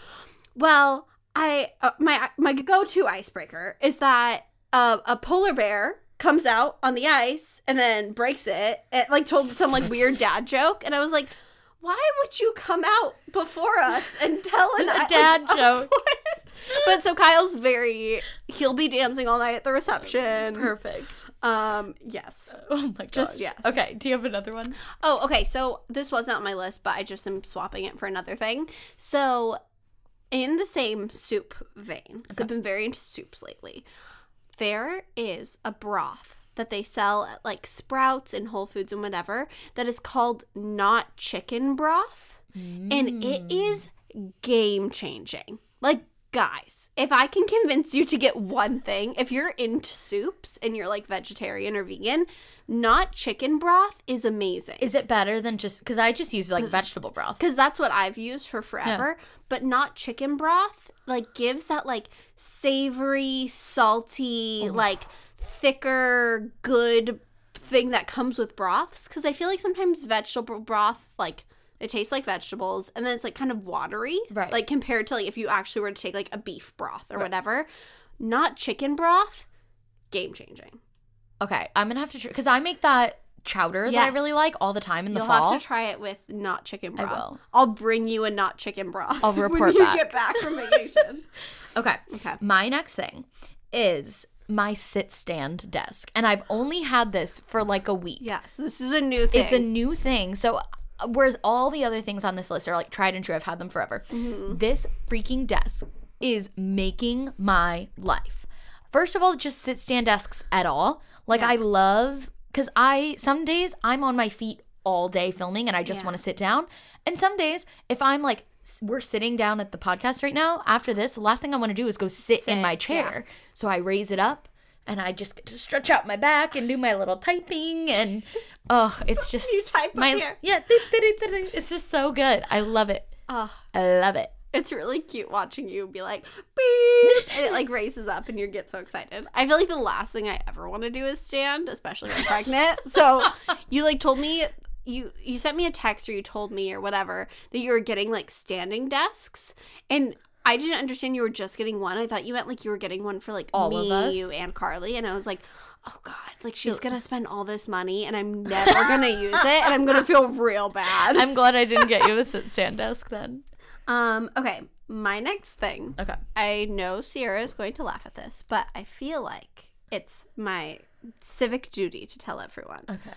well, I uh, my my go-to icebreaker is that uh, a polar bear comes out on the ice and then breaks it. And, like, told some, like, weird dad joke. And I was like, why would you come out before us and tell an a dad I, like, joke? But so Kyle's very, he'll be dancing all night at the reception. Perfect. Um, yes. Oh my gosh. Just yes. Okay, do you have another one? Oh, okay. So this was not on my list, but I just am swapping it for another thing. So... in the same soup vein, because okay. I've been very into soups lately, there is a broth that they sell at, like, Sprouts and Whole Foods and whatever that is called Not Chicken Broth, mm. and it is game-changing. Like, guys, if I can convince you to get one thing, if you're into soups and you're, like, vegetarian or vegan, Not Chicken Broth is amazing. Is it better than just – because I just use, like, vegetable broth. Because that's what I've used for forever. Yeah. But Not Chicken Broth, like, gives that, like, savory, salty, oh. like, thicker, good thing that comes with broths. Because I feel like sometimes vegetable broth, like – it tastes like vegetables, and then it's, like, kind of watery. Right. Like, compared to, like, if you actually were to take, like, a beef broth or right. whatever. Not Chicken Broth, game-changing. Okay, I'm going to have to try – because I make that chowder yes. that I really like all the time in You'll the fall. You'll have to try it with Not Chicken Broth. I will. I'll bring you a Not Chicken Broth. I'll report when back. When you get back from vacation. okay. Okay. My next thing is – my sit-stand desk. And I've only had this for like a week. Yes, this is a new thing. It's a new thing. So whereas all the other things on this list are like tried and true, I've had them forever. Mm-hmm. This freaking desk is making my life. First of all, just sit-stand desks at all. Like yeah. I love because I some days I'm on my feet all day filming and I just yeah. want to sit down. And some days if I'm like, we're sitting down at the podcast right now, after this, the last thing I want to do is go sit, sit. in my chair. Yeah. So I raise it up and I just get to stretch out my back and do my little typing. And oh, it's just you type my, here. Yeah, it's just so good. I love it. Oh. I love it. It's really cute watching you be like, beep, and it like raises up and you get so excited. I feel like the last thing I ever want to do is stand, especially when I'm pregnant. So you like told me, you you sent me a text or you told me or whatever that you were getting like standing desks. And I didn't understand you were just getting one. I thought you meant like you were getting one for like all me, of us. You, and Carly. And I was like, oh God, like she's going to spend all this money and I'm never going to use it and I'm going to feel real bad. I'm glad I didn't get you a stand desk then. Um, okay, my next thing. Okay. I know Sierra is going to laugh at this, but I feel like it's my civic duty to tell everyone. Okay.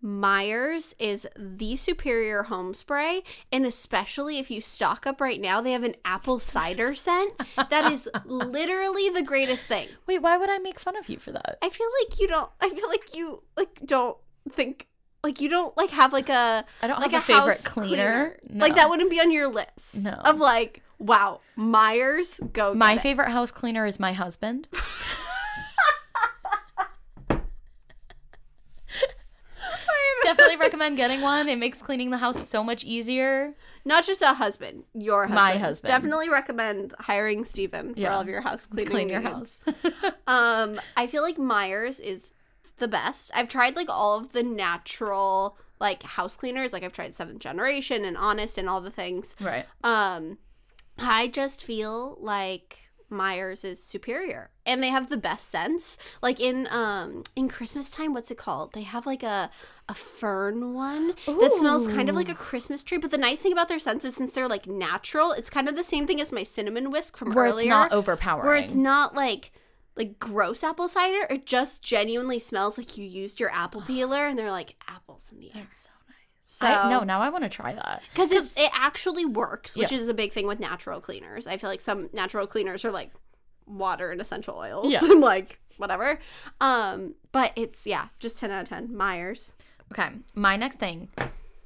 Myers is the superior home spray, and especially if you stock up right now, they have an apple cider scent that is literally the greatest thing. Wait, why would I make fun of you for that? I feel like you don't, I feel like you, like, don't think. Like, you don't, like, have, like, a I don't like have a favorite cleaner. cleaner. No. Like, that wouldn't be on your list. No. Of, like, wow, Myers, go get My favorite it. house cleaner is my husband. Definitely recommend getting one. It makes cleaning the house so much easier. Not just a husband. Your husband. My husband. Definitely recommend hiring Steven for yeah. all of your house cleaning Clean your needs. house. um, I feel like Myers is the best. I've tried like all of the natural like house cleaners, like I've tried Seventh Generation and Honest and all the things, right? um I just feel like Myers is superior and they have the best scents. Like in um in Christmas time, what's it called, they have like a a fern one. Ooh. That smells kind of like a Christmas tree, but the nice thing about their scents is since they're like natural, it's kind of the same thing as my cinnamon whisk from where earlier, where it's not overpowering, where it's not like like gross apple cider. It just genuinely smells like you used your apple peeler and they're like apples in the air. That's so nice. So I, no, now I want to try that. Because it actually works, which yeah. is a big thing with natural cleaners. I feel like some natural cleaners are like water and essential oils yeah. and like whatever. Um, but it's, yeah, just ten out of ten. Myers. Okay, my next thing,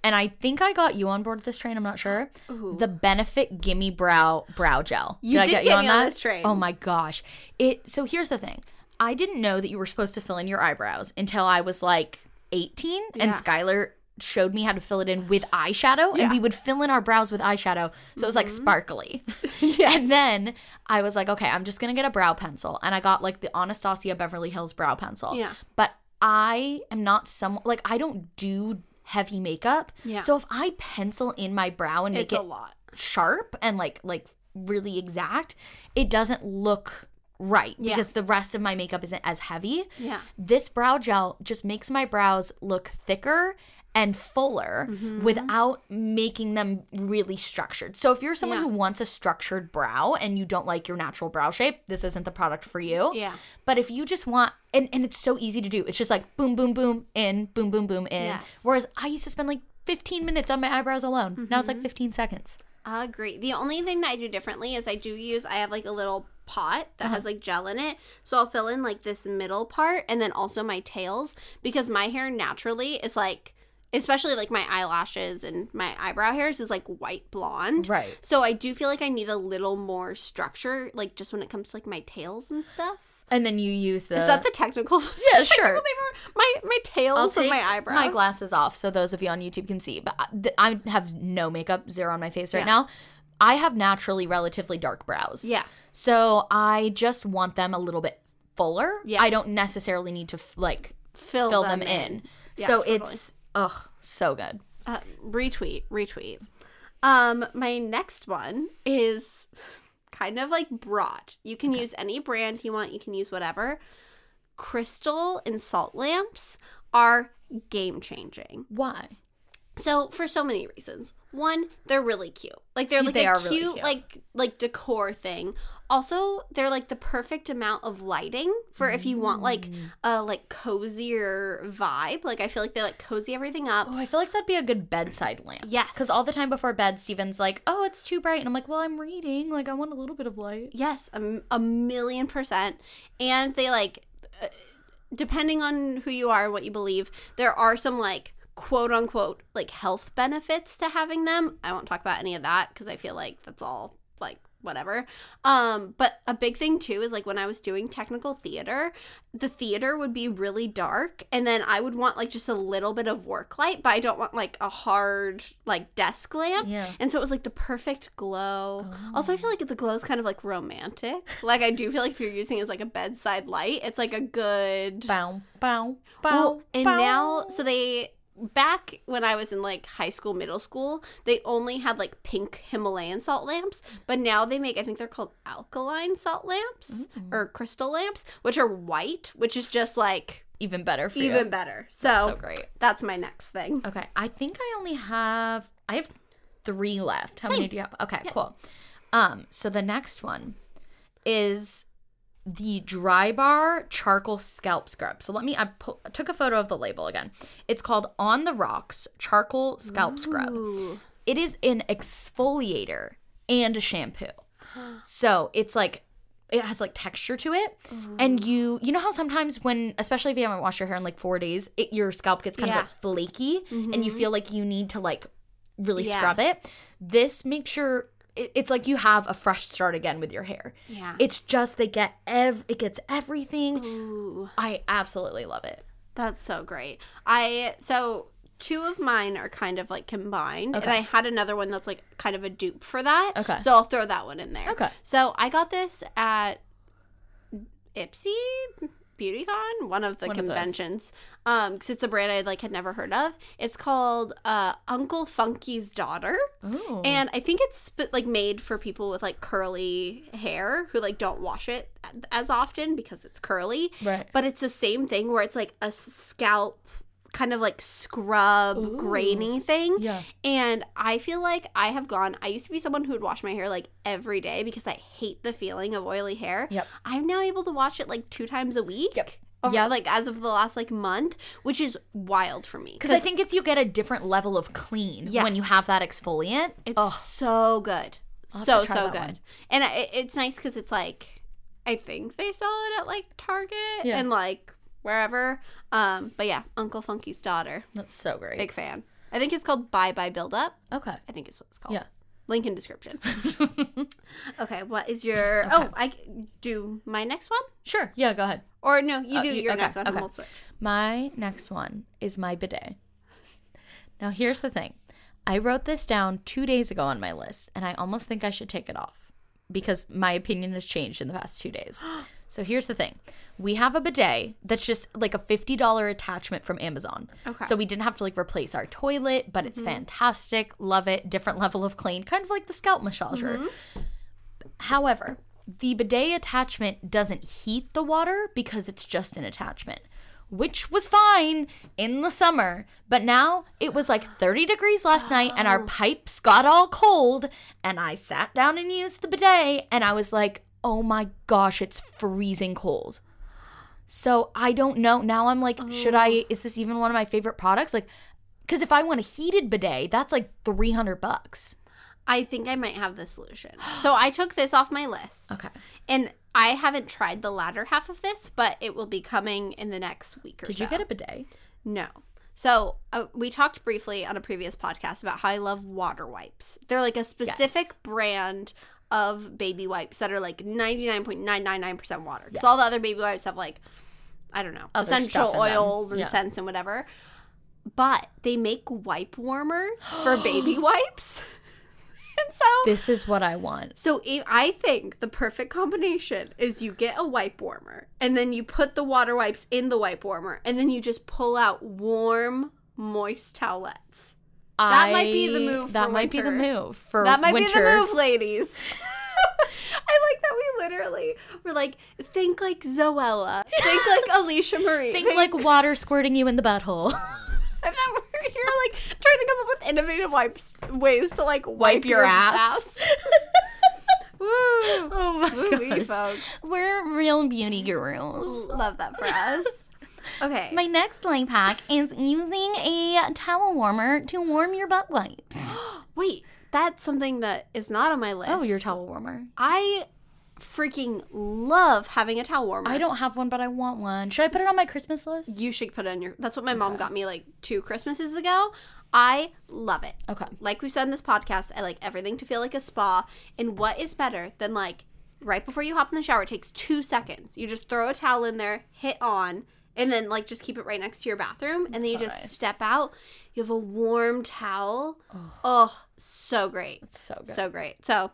and I think I got you on board this train, I'm not sure. Ooh. The Benefit Gimme Brow Brow Gel. You did, did I get, get you on, me that? on this train. Oh my gosh. It. So here's the thing. I didn't know that you were supposed to fill in your eyebrows until I was like eighteen, yeah. and Skylar showed me how to fill it in with eyeshadow, yeah. and we would fill in our brows with eyeshadow, so it was like mm-hmm. sparkly. Yes. And then I was like, okay, I'm just going to get a brow pencil, and I got like the Anastasia Beverly Hills brow pencil. Yeah. But I am not some like I don't do heavy makeup. Yeah. So if I pencil in my brow and make it's it a lot. sharp and like like really exact, it doesn't look right yeah. because the rest of my makeup isn't as heavy. Yeah. This brow gel just makes my brows look thicker and fuller mm-hmm. without making them really structured. So if you're someone yeah. who wants a structured brow and you don't like your natural brow shape, this isn't the product for you. Yeah. But if you just want and, – and it's so easy to do. It's just like boom, boom, boom, in, boom, boom, boom, in. Yes. Whereas I used to spend like fifteen minutes on my eyebrows alone. Mm-hmm. Now it's like fifteen seconds. I agree. The only thing that I do differently is I do use – I have like a little – pot that uh-huh. has like gel in it, so I'll fill in like this middle part and then also my tails, because my hair naturally is like, especially like my eyelashes and my eyebrow hairs is like white blonde, right? So I do feel like I need a little more structure, like just when it comes to like my tails and stuff. And then you use the... Is that the technical... Yeah, the sure. Technical my, my tails and my eyebrows. My glasses off so those of you on YouTube can see, but I, I have no makeup, zero on my face right yeah. now. I have naturally relatively dark brows. Yeah. So I just want them a little bit fuller. Yeah. I don't necessarily need to, f- like, fill, fill them, them in. in. Yeah, so totally. It's, ugh, so good. Uh, retweet, retweet. Um, my next one is kind of, like, broad. You can okay. use any brand you want. You can use whatever. Crystal and salt lamps are game-changing. Why? So, for so many reasons. One, they're really cute. Like, they're like they a cute, really cute, like, like decor thing. Also, they're like the perfect amount of lighting for if you want like a like cozier vibe. Like, I feel like they like cozy everything up. Oh, I feel like that'd be a good bedside lamp. Yes. Because all the time before bed, Steven's like, oh, it's too bright. And I'm like, well, I'm reading. Like, I want a little bit of light. Yes, a, a million percent. And they like... Uh, depending on who you are and what you believe, there are some like quote unquote like health benefits to having them. I won't talk about any of that because I feel like that's all like whatever. Um, but a big thing too is like when I was doing technical theater, the theater would be really dark and then I would want like just a little bit of work light, but I don't want like a hard like desk lamp. Yeah. And so it was like the perfect glow. Oh. Also, I feel like the glow is kind of like romantic. Like I do feel like if you're using it as like a bedside light, it's like a good... Bow, bow, bow, well, and bow. Now, so they... Back when I was in, like, high school, middle school, they only had, like, pink Himalayan salt lamps. But now they make, I think they're called alkaline salt lamps mm-hmm. or crystal lamps, which are white, which is just, like... Even better for even you. Even better. So, that's so great. That's my next thing. Okay. I think I only have... I have three left. How Same. Many do you have? Okay, yeah. Cool. Um, so, the next one is... the Dry Bar Charcoal Scalp Scrub. So let me, I, pull, I took a photo of the label again. It's called On the Rocks Charcoal Scalp Ooh. Scrub. It is an exfoliator and a shampoo. So it's like, it has like texture to it. Ooh. And you, you know how sometimes when, especially if you haven't washed your hair in like four days, it, your scalp gets kind yeah. of like flaky mm-hmm. and you feel like you need to like really yeah. scrub it. This makes your It's like you have a fresh start again with your hair. Yeah. It's just they get ev- it gets everything. Ooh. I absolutely love it. That's so great. I so two of mine are kind of like combined. Okay. And I had another one that's like kind of a dupe for that. Okay. So I'll throw that one in there. Okay. So I got this at Ipsy BeautyCon, one of the one conventions. Of um, because it's a brand I like had never heard of. It's called uh, Uncle Funky's Daughter. Ooh. And I think it's like made for people with like curly hair who like don't wash it as often because it's curly. Right. But it's the same thing where it's like a scalp kind of like scrub Ooh. Grainy thing. Yeah. And I feel like I have gone, I used to be someone who would wash my hair like every day because I hate the feeling of oily hair. Yep. I'm now able to wash it like two times a week. Yep. Over, yep. Like as of the last like month, which is wild for me. Because I think it's you get a different level of clean yes. when you have that exfoliant. It's Ugh. So good. So, so good. One. And it, it's nice because it's like, I think they sell it at like Target yeah. and like wherever. Um, but yeah, Uncle Funky's Daughter. That's so great. Big fan. I think it's called Bye Bye Build Up. Okay. I think it's what it's called. Yeah. Link in description. Okay, what is your... Okay. Oh, I do my next one? Sure. Yeah, go ahead. Or no, you uh, do you, your okay, next one. Okay. We'll switch. My next one is my bidet. Now, here's the thing. I wrote this down two days ago on my list, and I almost think I should take it off because my opinion has changed in the past two days. So here's the thing. We have a bidet that's just like a fifty dollars attachment from Amazon. Okay. So we didn't have to like replace our toilet, but it's mm-hmm. fantastic. Love it. Different level of clean. Kind of like the scalp massager. Mm-hmm. However, the bidet attachment doesn't heat the water because it's just an attachment, which was fine in the summer. But now it was like thirty degrees last oh. night and our pipes got all cold. And I sat down and used the bidet and I was like, oh my gosh, it's freezing cold. So I don't know. Now I'm like, oh. should I, is this even one of my favorite products? Like, because if I want a heated bidet, that's like three hundred bucks. I think I might have the solution. So I took this off my list. Okay. And I haven't tried the latter half of this, but it will be coming in the next week or Did so. Did you get a bidet? No. So uh, we talked briefly on a previous podcast about how I love water wipes. They're like a specific yes. brand of baby wipes that are like ninety-nine point nine nine nine percent water. Yes. So all the other baby wipes have like, I don't know, other essential oils them. And yeah. scents and whatever. But they make wipe warmers for baby wipes. And so this is what I want. So I think the perfect combination is you get a wipe warmer and then you put the water wipes in the wipe warmer and then you just pull out warm, moist towelettes. That I, might be the move that for That might winter. Be the move for That might winter. Be the move, ladies. I like that we literally were like, think like Zoella. Think like Alicia Marie. Think, think like water squirting you in the butthole. And then we're here like trying to come up with innovative wipes, ways to like wipe, wipe your, your ass. ass. Woo. Oh my Woo-wee, gosh. Folks. We're real beauty gurus. Love that for us. Okay. My next life hack is using a towel warmer to warm your butt wipes. Wait, that's something that is not on my list. Oh, your towel warmer. I freaking love having a towel warmer. I don't have one, but I want one. Should I put it on my Christmas list? You should put it on your... That's what my mom okay. got me, like, two Christmases ago. I love it. Okay. Like we said in this podcast, I like everything to feel like a spa. And what is better than, like, right before you hop in the shower, it takes two seconds. You just throw a towel in there, hit on, and then, like, just keep it right next to your bathroom. And That's then you so just nice. Step out. You have a warm towel. Oh, oh so great. It's so good. So great. So...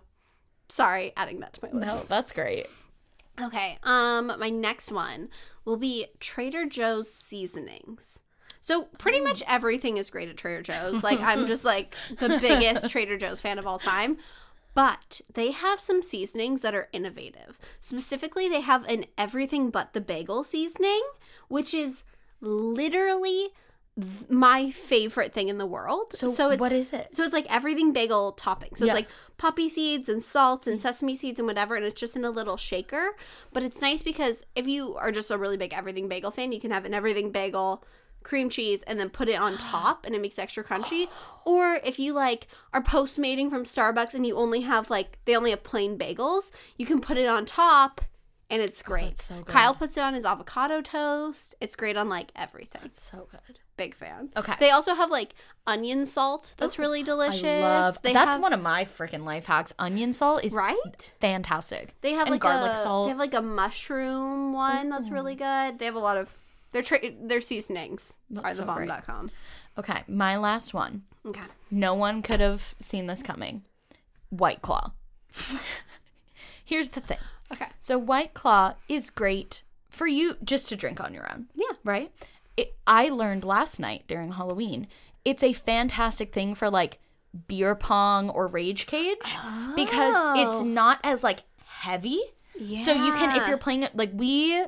Sorry, adding that to my list. No, that's great. Okay, um, my next one will be Trader Joe's seasonings. So pretty oh. much everything is great at Trader Joe's. Like, I'm just, like, the biggest Trader Joe's fan of all time. But they have some seasonings that are innovative. Specifically, they have an everything but the bagel seasoning, which is literally... my favorite thing in the world. So, so it's, what is it? So it's like everything bagel topping. So yeah. it's like poppy seeds and salt and sesame seeds and whatever, and it's just in a little shaker. But it's nice because if you are just a really big everything bagel fan, you can have an everything bagel, cream cheese, and then put it on top, and it makes extra crunchy. Or if you, like, are postmating from Starbucks and you only have, like, they only have plain bagels, you can put it on top. And it's great. Oh, that's so good. Kyle puts it on his avocado toast. It's great on, like, everything. That's so good. Big fan. Okay. They also have, like, onion salt that's oh, really delicious. I love they That's have, one of my freaking life hacks. Onion salt is right? fantastic. They have, and like, garlic a, salt. They have, like, a mushroom one mm-hmm. that's really good. They have a lot of their, tra- their seasonings that's are so the bomb dot com. Okay. My last one. Okay. No one could have seen this coming. White Claw. Here's the thing. Okay. So White Claw is great for you just to drink on your own. Yeah. Right? It, I learned last night during Halloween, it's a fantastic thing for, like, beer pong or rage cage oh. because it's not as, like, heavy. Yeah. So you can, if you're playing it, like, we,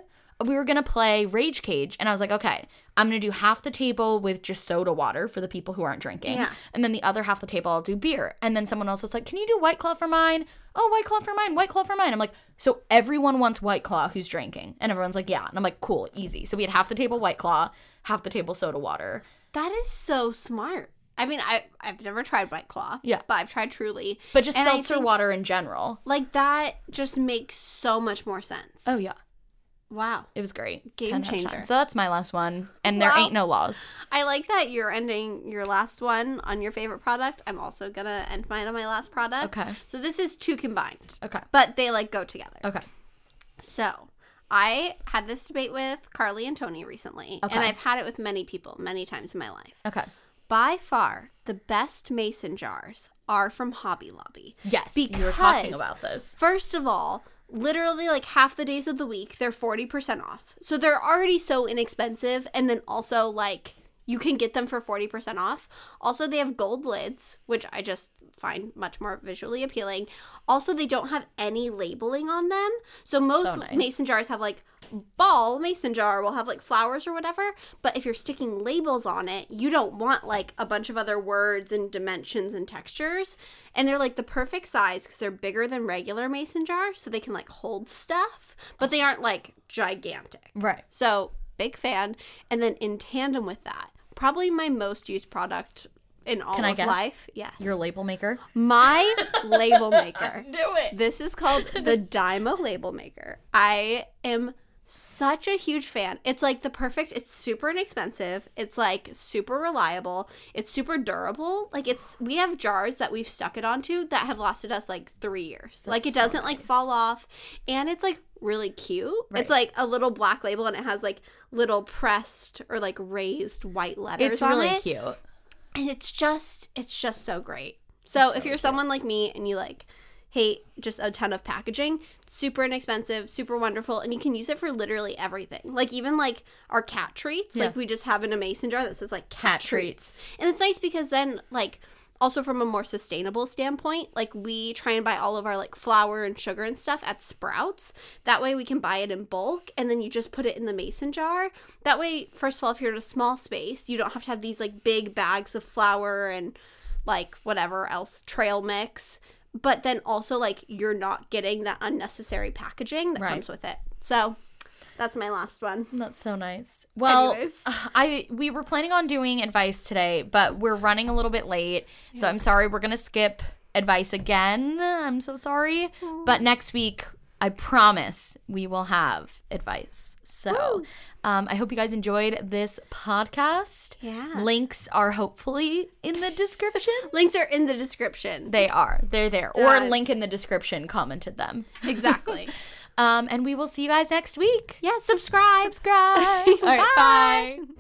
we were going to play rage cage, and I was like, okay, I'm going to do half the table with just soda water for the people who aren't drinking. Yeah. And then the other half of the table, I'll do beer. And then someone else was like, can you do White Claw for mine? Oh, White Claw for mine, White Claw for mine. I'm like, so everyone wants White Claw who's drinking. And everyone's like, yeah. And I'm like, cool, easy. So we had half the table White Claw, half the table soda water. That is so smart. I mean, I, I've never tried White Claw. Yeah. But I've tried Truly. But just and seltzer water in general. Like, that just makes so much more sense. Oh, yeah. Wow. It was great. Game changer. So that's my last one. And there wow. ain't no laws. I like that you're ending your last one on your favorite product. I'm also going to end mine on my last product. Okay. So this is two combined. Okay. But they, like, go together. Okay. So I had this debate with Carly and Tony recently. Okay. And I've had it with many people many times in my life. Okay. By far, the best mason jars are from Hobby Lobby. Yes. Because, you were talking about this. First of all, literally, like, half the days of the week, they're forty percent off. So they're already so inexpensive. And then also, like, you can get them for forty percent off. Also, they have gold lids, which I just find much more visually appealing. Also, they don't have any labeling on them. So most so nice. mason jars have, like, ball mason jar will have, like, flowers or whatever. But if you're sticking labels on it, you don't want, like, a bunch of other words and dimensions and textures. And they're, like, the perfect size because they're bigger than regular mason jars. So they can, like, hold stuff. But they aren't, like, gigantic. Right. So big fan. And then in tandem with that, probably my most used product in all Can I of guess? Life. Yes. Your label maker? My label maker. I knew it. This is called the Dymo Label Maker. I am such a huge fan. It's, like, the perfect, it's super inexpensive. It's, like, super reliable. It's super durable. Like, it's, we have jars that we've stuck it onto that have lasted us, like, three years. That's like, it so doesn't, nice. Like, fall off. And it's, like, really cute. Right. It's, like, a little black label, and it has, like, little pressed or, like, raised white letters it's on really it. It's really cute. And it's just, it's just so great. So it's if really you're someone cute. Like me and you, like, hate just a ton of packaging, super inexpensive, super wonderful, and you can use it for literally everything. Like, even, like, our cat treats. Yeah. Like, we just have in a mason jar that says, like, cat, cat treats. treats. And it's nice because then, like, also from a more sustainable standpoint, like, we try and buy all of our, like, flour and sugar and stuff at Sprouts. That way we can buy it in bulk, and then you just put it in the mason jar. That way, first of all, if you're in a small space, you don't have to have these, like, big bags of flour and, like, whatever else, trail mix. But then also, like, you're not getting that unnecessary packaging that right. comes with it. So that's my last one. That's so nice. Well, Anyways. I we were planning on doing advice today, but we're running a little bit late. Yeah. So I'm sorry. We're going to skip advice again. I'm so sorry. Aww. But next week I promise we will have advice. So um, I hope you guys enjoyed this podcast. Yeah. Links are hopefully in the description. Links are in the description. They are. They're there. Done. Or link in the description commented them. Exactly. um, and we will see you guys next week. Yeah. Subscribe. Subscribe. All right. Bye. Bye.